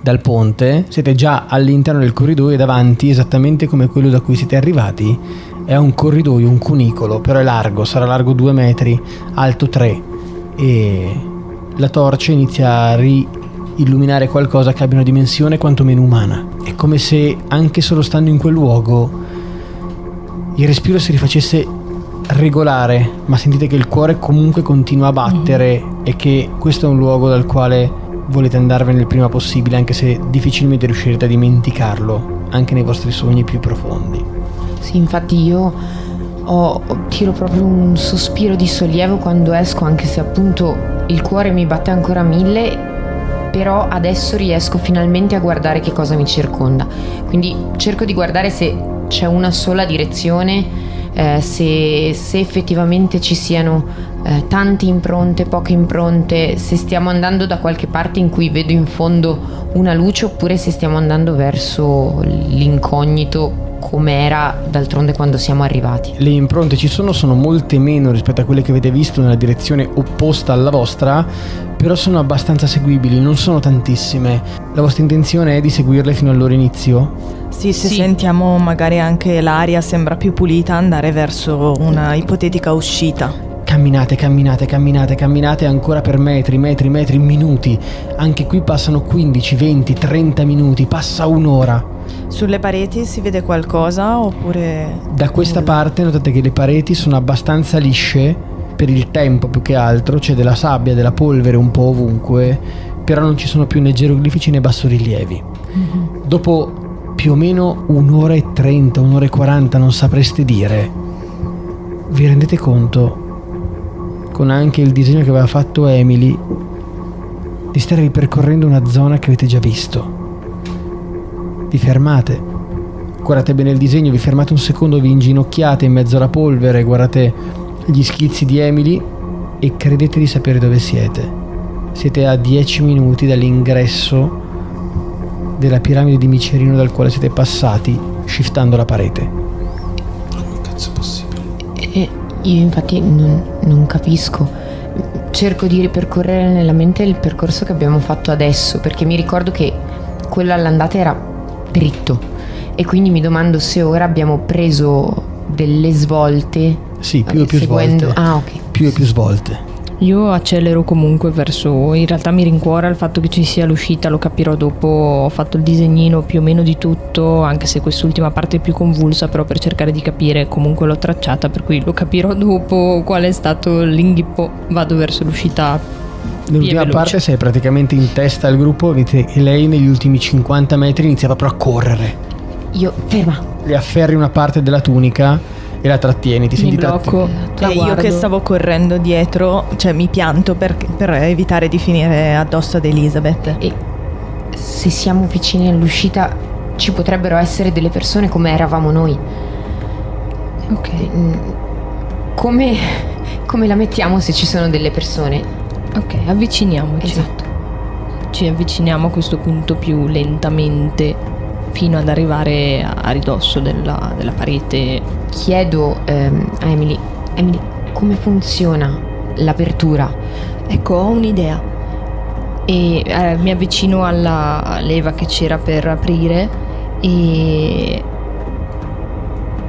dal ponte, siete già all'interno del corridoio e davanti, esattamente come quello da cui siete arrivati, è un corridoio, un cunicolo, però è largo, sarà largo 2 metri, alto 3, e la torcia inizia a illuminare qualcosa che abbia una dimensione quantomeno umana. È come se anche solo stando in quel luogo il respiro si rifacesse regolare, ma sentite che il cuore comunque continua a battere e che questo è un luogo dal quale volete andarvene il prima possibile, anche se difficilmente riuscirete a dimenticarlo anche nei vostri sogni più profondi. Sì, infatti io tiro proprio un sospiro di sollievo quando esco, anche se appunto il cuore mi batte ancora 1000, però adesso riesco finalmente a guardare che cosa mi circonda, quindi cerco di guardare se c'è una sola direzione, se effettivamente ci siano tante impronte, poche impronte, se stiamo andando da qualche parte in cui vedo in fondo una luce oppure se stiamo andando verso l'incognito com'era d'altronde quando siamo arrivati. Le impronte ci sono molte meno rispetto a quelle che avete visto nella direzione opposta alla vostra, però sono abbastanza seguibili, non sono tantissime. La vostra intenzione è di seguirle fino al loro inizio? Sì, se sentiamo magari anche l'aria sembra più pulita, andare verso una ipotetica uscita. Camminate ancora per metri, minuti. Anche qui passano 15, 20, 30 minuti, passa un'ora. Sulle pareti si vede qualcosa oppure... Da questa parte notate che le pareti sono abbastanza lisce per il tempo, più che altro c'è della sabbia, della polvere un po' ovunque, però non ci sono più né geroglifici né bassorilievi. Dopo più o meno 1:30, 1:40, non sapreste dire, vi rendete conto, con anche il disegno che aveva fatto Emily, di stare ripercorrendo una zona che avete già visto. Vi fermate, guardate bene il disegno, vi fermate un secondo, vi inginocchiate in mezzo alla polvere, guardate gli schizzi di Emily e credete di sapere dove siete. Siete a 10 minuti dall'ingresso della piramide di Micerino dal quale siete passati shiftando la parete. Ma come cazzo è possibile? Io infatti non capisco. Cerco di ripercorrere nella mente il percorso che abbiamo fatto adesso, perché mi ricordo che quello all'andata era dritto e quindi mi domando se ora abbiamo preso delle svolte. Sì, più e più seguendo... svolte. Ah, ok. Più e più svolte. Io accelero comunque verso, in realtà mi rincuora il fatto che ci sia l'uscita, lo capirò dopo, ho fatto il disegnino più o meno di tutto, anche se quest'ultima parte è più convulsa, però per cercare di capire comunque l'ho tracciata, per cui lo capirò dopo qual è stato l'inghippo, vado verso l'uscita. Nell'ultima parte sei praticamente in testa al gruppo e lei negli ultimi 50 metri inizia proprio a correre. Io, ferma. Le afferri una parte della tunica e la trattieni, ti senti blocco, la guardo. Io che stavo correndo dietro, cioè mi pianto per evitare di finire addosso ad Elizabeth. E se siamo vicini all'uscita ci potrebbero essere delle persone come eravamo noi. Ok. Come la mettiamo se ci sono delle persone? Ok, avviciniamoci. Esatto. Ci avviciniamo a questo punto più lentamente, fino ad arrivare a ridosso della parete. Chiedo a Emily come funziona l'apertura. Ecco, ho un'idea e mi avvicino alla leva che c'era per aprire e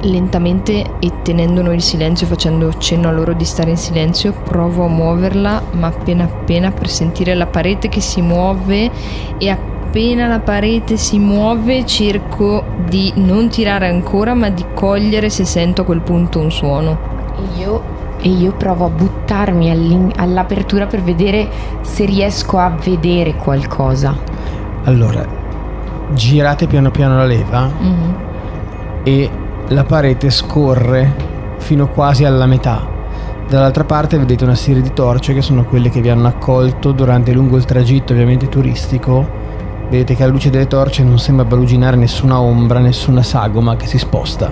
lentamente, e tenendo noi il silenzio, facendo cenno a loro di stare in silenzio, provo a muoverla, ma appena per sentire la parete che si muove, e appena la parete si muove cerco di non tirare ancora, ma di cogliere se sento a quel punto un suono. E io provo a buttarmi all'apertura per vedere se riesco a vedere qualcosa. Allora, girate piano piano la leva e la parete scorre fino quasi alla metà. Dall'altra parte vedete una serie di torce che sono quelle che vi hanno accolto durante lungo il tragitto, ovviamente turistico. Vedete che alla luce delle torce non sembra baluginare nessuna ombra, nessuna sagoma che si sposta.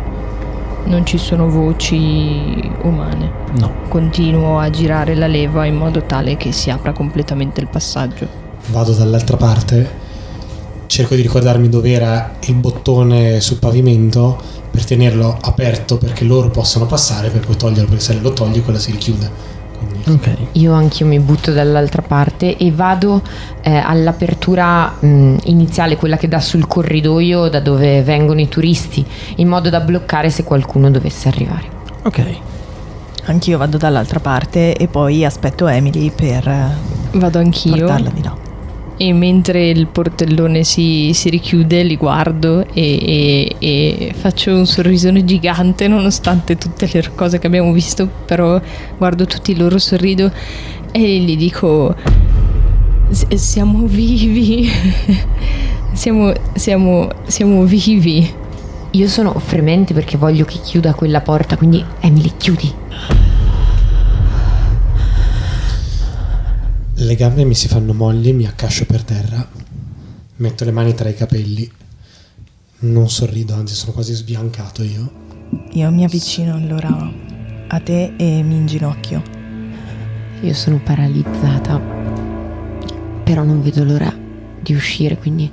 Non ci sono voci umane? No. Continuo a girare la leva in modo tale che si apra completamente il passaggio. Vado dall'altra parte, cerco di ricordarmi dove era il bottone sul pavimento per tenerlo aperto perché loro possono passare, per poi toglierlo, perché se lo togli quella si richiude. Okay. Io anch'io mi butto dall'altra parte e vado all'apertura iniziale, quella che dà sul corridoio da dove vengono i turisti, in modo da bloccare se qualcuno dovesse arrivare. Ok. Anch'io vado dall'altra parte e poi aspetto Emily per vado anch'io. Portarla di là. E mentre il portellone si richiude li guardo e faccio un sorrisone gigante nonostante tutte le cose che abbiamo visto, però guardo tutti loro, sorrido e gli dico: siamo vivi. siamo vivi. Io sono fremente perché voglio che chiuda quella porta, quindi Emily, chiudi. Le gambe mi si fanno molli, mi accascio per terra, metto le mani tra i capelli, non sorrido, anzi sono quasi sbiancato io. Io mi avvicino allora a te e mi inginocchio. Io sono paralizzata, però non vedo l'ora di uscire, quindi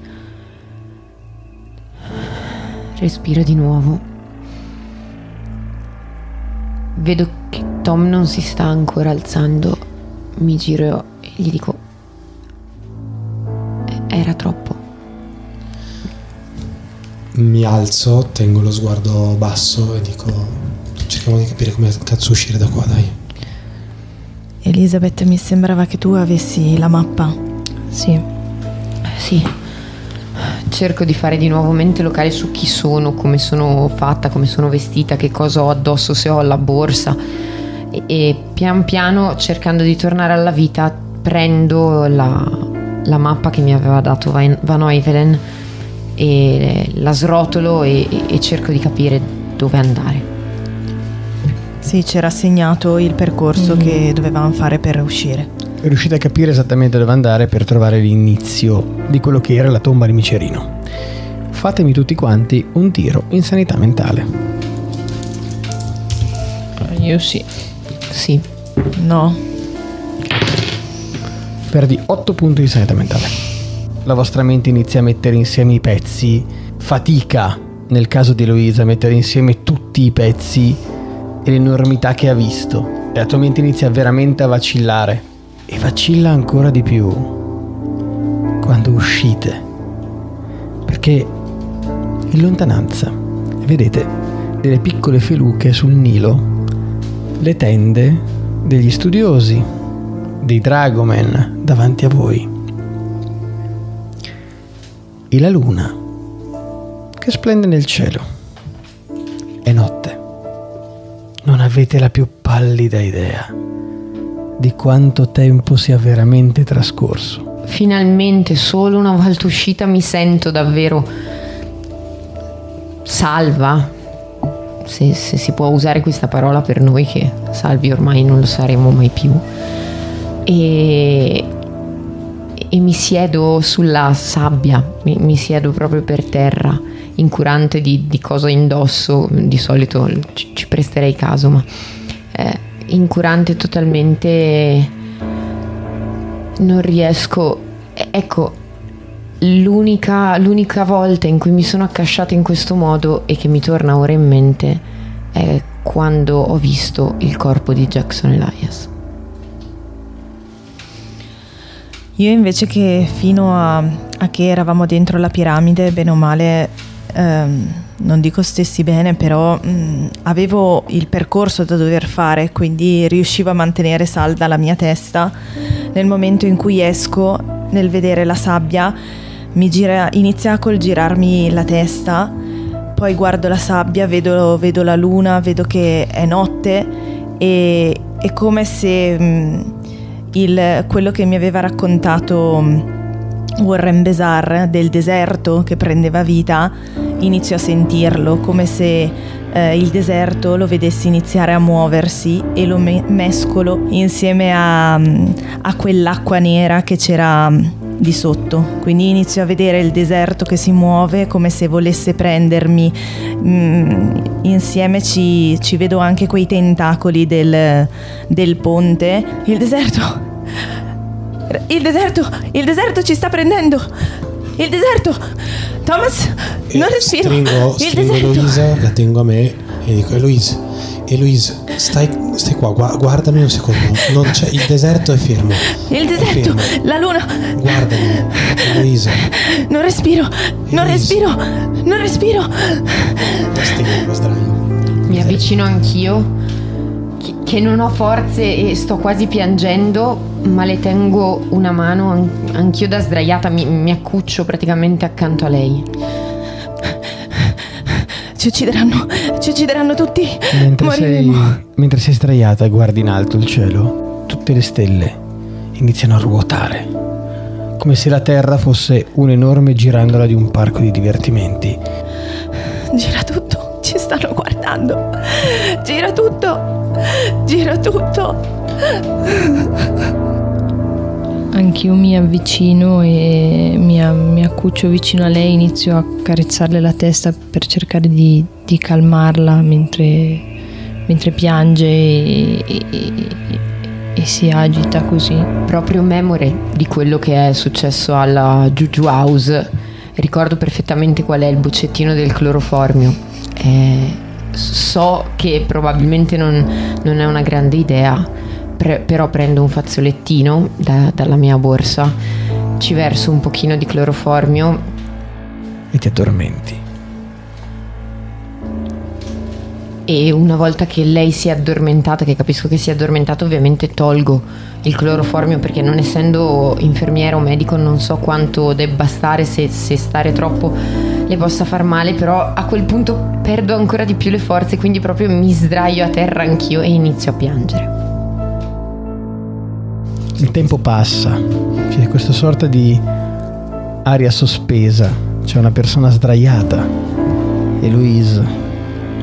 respiro di nuovo. Vedo che Tom non si sta ancora alzando. Mi giro e gli dico: era troppo. Mi alzo, tengo lo sguardo basso e dico: cerchiamo di capire come cazzo uscire da qua, dai. Elizabeth, mi sembrava che tu avessi la mappa. Sì. Cerco di fare di nuovo mente locale su chi sono, come sono fatta, come sono vestita, che cosa ho addosso, se ho la borsa. E pian piano, cercando di tornare alla vita, prendo la mappa che mi aveva dato Van Heuvelen e la srotolo e cerco di capire dove andare. Sì, c'era segnato il percorso che dovevamo fare per uscire. riuscite a capire esattamente dove andare per trovare l'inizio di quello che era la tomba di Micerino. Fatemi tutti quanti un tiro in sanità mentale. Io sì. Sì. No. Perdi 8 punti di sanità mentale. La vostra mente inizia a mettere insieme i pezzi. Fatica, nel caso di Eloisa, a mettere insieme tutti i pezzi e l'enormità che ha visto. E la tua mente inizia veramente a vacillare. E vacilla ancora di più quando uscite, perché in lontananza vedete delle piccole feluche sul Nilo, le tende degli studiosi, dei dragoman davanti a voi, e la luna che splende nel cielo. È notte, non avete la più pallida idea di quanto tempo sia veramente trascorso. Finalmente, solo una volta uscita, mi sento davvero salva, se si può usare questa parola per noi che salvi ormai non lo saremo mai più, e mi siedo sulla sabbia, mi siedo proprio per terra, incurante di cosa indosso. Di solito ci presterei caso, ma incurante totalmente, non riesco. Ecco, l'unica volta in cui mi sono accasciata in questo modo e che mi torna ora in mente è quando ho visto il corpo di Jackson Elias. Io invece, che fino a che eravamo dentro la piramide, bene o male, non dico stessi bene, però avevo il percorso da dover fare, quindi riuscivo a mantenere salda la mia testa. Nel momento in cui esco, nel vedere la sabbia, inizia col girarmi la testa, poi guardo la sabbia, vedo la luna, vedo che è notte, e è come se quello che mi aveva raccontato Warren Besart del deserto che prendeva vita, inizio a sentirlo, come se il deserto lo vedessi iniziare a muoversi, e lo mescolo insieme a quell'acqua nera che c'era di sotto. Quindi inizio a vedere il deserto che si muove come se volesse prendermi. Insieme ci vedo anche quei tentacoli del ponte. Il deserto ci sta prendendo! Il deserto! Thomas, non respiro! Stringo Eloisa, la tengo a me e dico: Eloisa, stai qua, guardami un secondo. Non c'è, il deserto è fermo. Il deserto, la luna! Guardami, Eloisa. Non respiro! Mi avvicino anch'io, che non ho forze e sto quasi piangendo, ma le tengo una mano anch'io da sdraiata, mi accuccio praticamente accanto a lei. Ci uccideranno tutti. Mentre sei sdraiata e guardi in alto il cielo, tutte le stelle iniziano a ruotare come se la terra fosse un'enorme girandola di un parco di divertimenti. Gira tutto, ci stanno guardando. Gira tutto. Anch'io mi avvicino e mi accuccio vicino a lei, inizio a carezzarle la testa per cercare di calmarla mentre piange e si agita così. Proprio memore di quello che è successo alla Ju-Ju House, ricordo perfettamente qual è il boccettino del cloroformio. So che probabilmente non è una grande idea, però prendo un fazzolettino dalla mia borsa, ci verso un pochino di cloroformio e ti addormenti. E una volta che lei si è addormentata, che capisco che si è addormentata, ovviamente tolgo il cloroformio, perché non essendo infermiera o medico non so quanto debba stare, se stare troppo le possa far male, però a quel punto perdo ancora di più le forze, quindi proprio mi sdraio a terra anch'io e inizio a piangere. Il tempo passa, c'è questa sorta di aria sospesa, c'è una persona sdraiata, Eloise,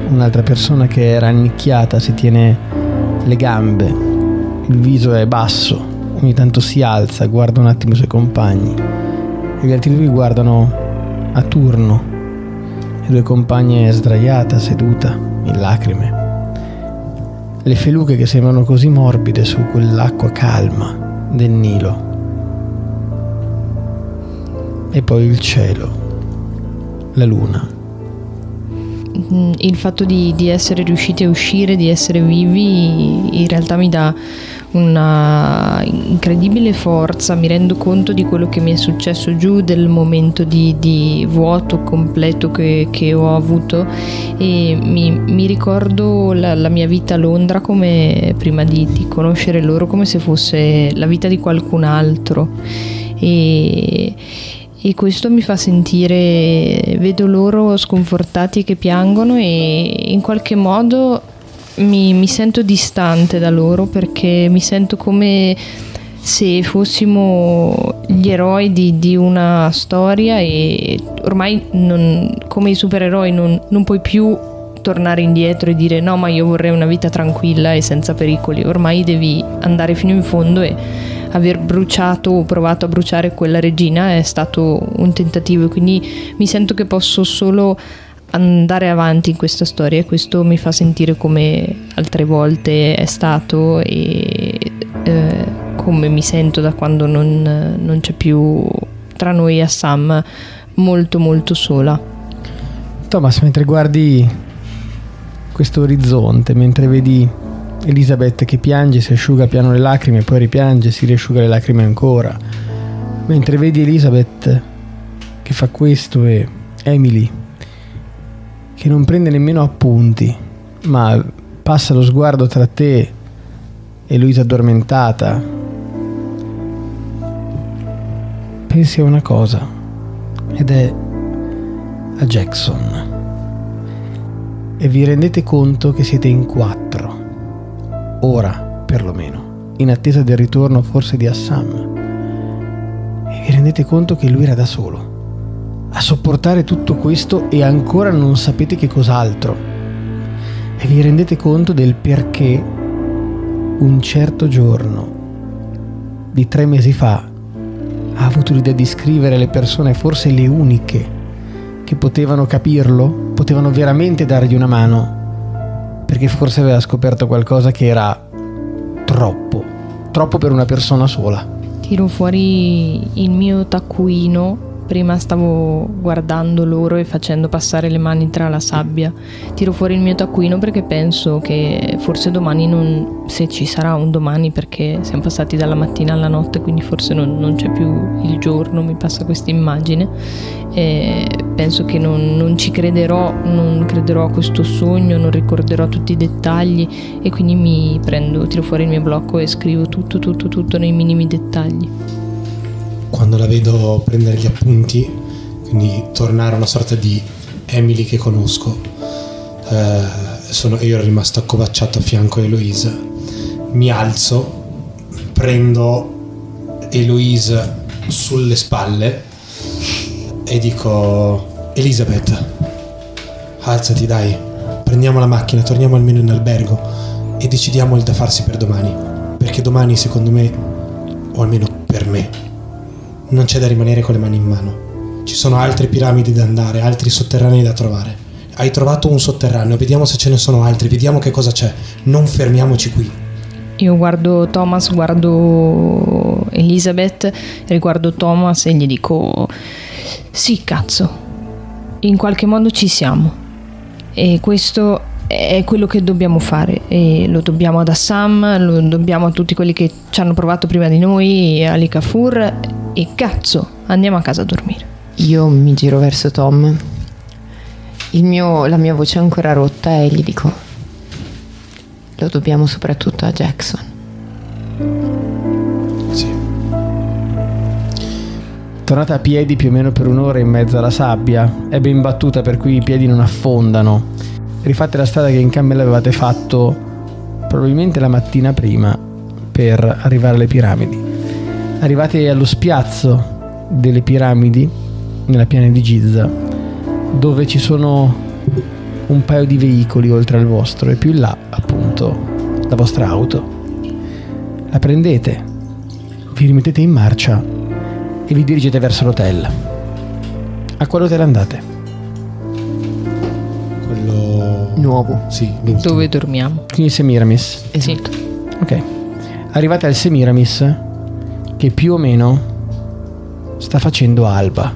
un'altra persona che era rannicchiata, si tiene le gambe, il viso è basso, ogni tanto si alza, guarda un attimo i suoi compagni e gli altri due guardano a turno le due compagne sdraiata, seduta, in lacrime. Le feluche che sembrano così morbide su quell'acqua calma del Nilo. E poi il cielo, la luna. Il fatto di essere riusciti a uscire, di essere vivi, in realtà mi dà una incredibile forza. Mi rendo conto di quello che mi è successo giù, del momento di vuoto completo che ho avuto, e mi ricordo la mia vita a Londra come, prima di conoscere loro, come se fosse la vita di qualcun altro. E questo mi fa sentire, vedo loro sconfortati che piangono e in qualche modo mi sento distante da loro, perché mi sento come se fossimo gli eroi di una storia e ormai come i supereroi non puoi più tornare indietro e dire no, ma io vorrei una vita tranquilla e senza pericoli. Ormai devi andare fino in fondo e aver bruciato o provato a bruciare quella regina è stato un tentativo, quindi mi sento che posso solo andare avanti in questa storia e questo mi fa sentire come altre volte è stato e come mi sento da quando non c'è più tra noi Assam, molto molto sola. Thomas, mentre guardi questo orizzonte, mentre vedi Elizabeth che piange, si asciuga piano le lacrime, poi ripiange, si riasciuga le lacrime ancora, mentre vedi Elizabeth che fa questo e Emily che non prende nemmeno appunti ma passa lo sguardo tra te e Luisa addormentata, pensi a una cosa ed è a Jackson. E vi rendete conto che siete in 4, ora perlomeno, in attesa del ritorno forse di Assam. E vi rendete conto che lui era da solo a sopportare tutto questo e ancora non sapete che cos'altro. E vi rendete conto del perché un certo giorno di 3 mesi fa ha avuto l'idea di scrivere alle persone, forse le uniche che potevano capirlo, potevano veramente dargli una mano, perché forse aveva scoperto qualcosa che era troppo, troppo per una persona sola. Tiro fuori il mio taccuino, prima stavo guardando loro e facendo passare le mani tra la sabbia, tiro fuori il mio taccuino perché penso che forse domani se ci sarà un domani, perché siamo passati dalla mattina alla notte, quindi forse non c'è più il giorno, mi passa questa immagine. Penso che non ci crederò, non crederò a questo sogno, non ricorderò tutti i dettagli e quindi tiro fuori il mio blocco e scrivo tutto nei minimi dettagli. Quando la vedo prendere gli appunti, quindi tornare a una sorta di Emily che conosco, io ero rimasto accovacciato a fianco a Eloise, mi alzo, prendo Eloise sulle spalle e dico: Elizabeth, alzati dai, prendiamo la macchina, torniamo almeno in albergo e decidiamo il da farsi per domani, perché domani secondo me, o almeno per me, non c'è da rimanere con le mani in mano, ci sono altre piramidi da andare, altri sotterranei da trovare. Hai trovato un sotterraneo, vediamo se ce ne sono altri, vediamo che cosa c'è, non fermiamoci qui. Io guardo Thomas, guardo Elizabeth, riguardo Thomas e gli dico: sì, cazzo, in qualche modo ci siamo e questo è quello che dobbiamo fare e lo dobbiamo ad Assam, lo dobbiamo a tutti quelli che ci hanno provato prima di noi, a Ali Kafur, e cazzo, andiamo a casa a dormire. Io mi giro verso Tom, la mia voce è ancora rotta e gli dico: lo dobbiamo soprattutto a Jackson. Tornata a piedi più o meno per un'ora in mezzo alla sabbia, è ben battuta per cui i piedi non affondano, rifate la strada che in cammella avevate fatto probabilmente la mattina prima per arrivare alle piramidi. Arrivate allo spiazzo delle piramidi nella piana di Giza, dove ci sono un paio di veicoli oltre al vostro e più in là appunto la vostra auto. La prendete vi rimettete in marcia e vi dirigete verso l'hotel. A quale hotel andate? Quello nuovo. Sì, l'ultimo. Dove dormiamo? Quindi Semiramis. Esatto. Ok. Arrivate al Semiramis, che più o meno sta facendo alba.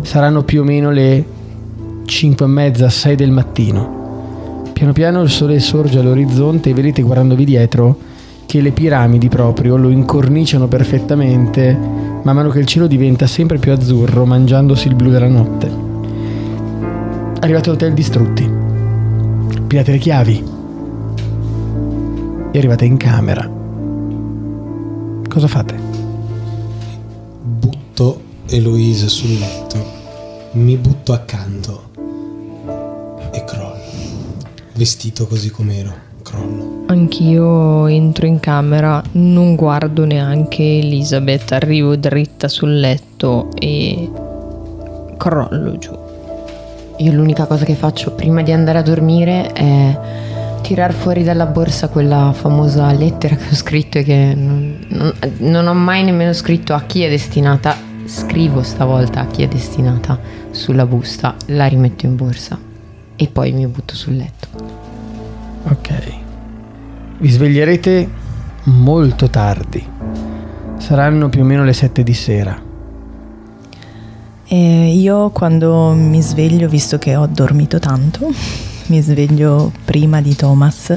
Saranno più o meno le 5:30, 6 del mattino. Piano piano il sole sorge all'orizzonte e vedete, guardandovi dietro, che le piramidi proprio lo incorniciano perfettamente, man mano che il cielo diventa sempre più azzurro, mangiandosi il blu della notte. Arrivate all'hotel distrutti, pigliate le chiavi e arrivate in camera. Cosa fate? Butto Eloise sul letto, mi butto accanto e crollo, vestito così com'ero, crollo. Anch'io entro in camera, non guardo neanche Elizabeth, arrivo dritta sul letto e crollo giù. Io l'unica cosa che faccio prima di andare a dormire è tirar fuori dalla borsa quella famosa lettera che ho scritto e che non ho mai nemmeno scritto a chi è destinata. Scrivo stavolta a chi è destinata sulla busta, la rimetto in borsa e poi mi butto sul letto. Ok. Vi sveglierete molto tardi, saranno più o meno le 7 di sera. Io quando mi sveglio, visto che ho dormito tanto, mi sveglio prima di Thomas,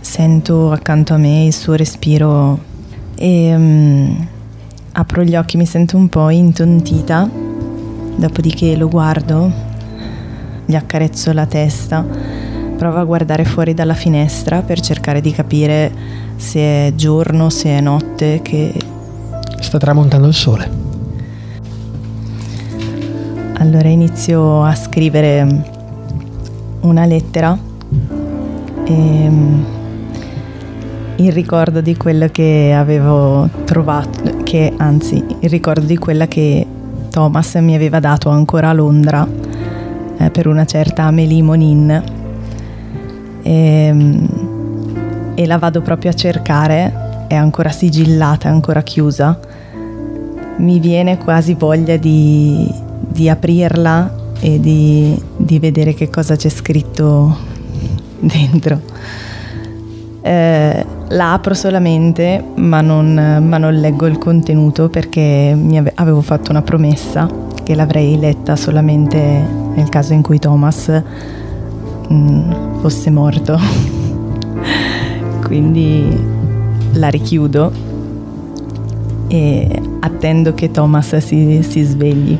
sento accanto a me il suo respiro e apro gli occhi, mi sento un po' intontita, dopodiché lo guardo, gli accarezzo la testa, provo a guardare fuori dalla finestra per cercare di capire se è giorno, se è notte, che... Sta tramontando il sole. Allora inizio a scrivere una lettera in ricordo di quello che avevo trovato, il ricordo di quella che Thomas mi aveva dato ancora a Londra per una certa Melimonin, e la vado proprio a cercare, è ancora sigillata, è ancora chiusa. Mi viene quasi voglia di aprirla e di vedere che cosa c'è scritto dentro. La apro solamente, ma non leggo il contenuto, perché avevo fatto una promessa che l'avrei letta solamente nel caso in cui Thomas fosse morto. Quindi la richiudo e attendo che Thomas si svegli.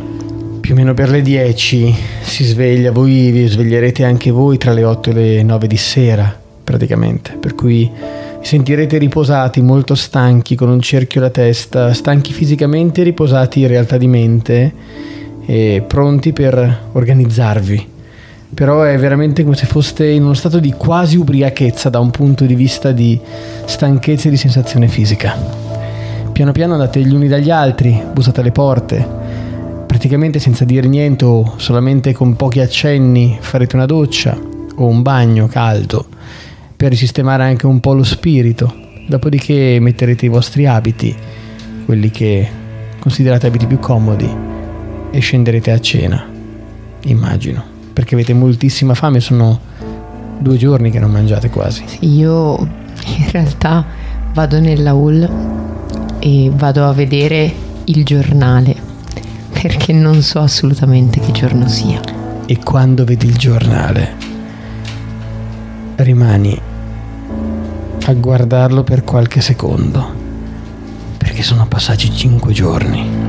Più o meno per le 10 si sveglia, voi vi sveglierete anche voi tra le 8 e le 9 di sera praticamente, per cui vi sentirete riposati, molto stanchi, con un cerchio alla testa, stanchi fisicamente, riposati in realtà di mente e pronti per organizzarvi. Però è veramente come se foste in uno stato di quasi ubriachezza da un punto di vista di stanchezza e di sensazione fisica. Piano piano andate gli uni dagli altri, bussate alle porte, praticamente senza dire niente o solamente con pochi accenni farete una doccia o un bagno caldo per risistemare anche un po' lo spirito, dopodiché metterete i vostri abiti, quelli che considerate abiti più comodi, e scenderete a cena, immagino, perché avete moltissima fame, sono 2 giorni che non mangiate quasi. Io in realtà vado nella hall e vado a vedere il giornale, perché non so assolutamente che giorno sia. E quando vedi il giornale rimani a guardarlo per qualche secondo, perché sono passati 5 giorni.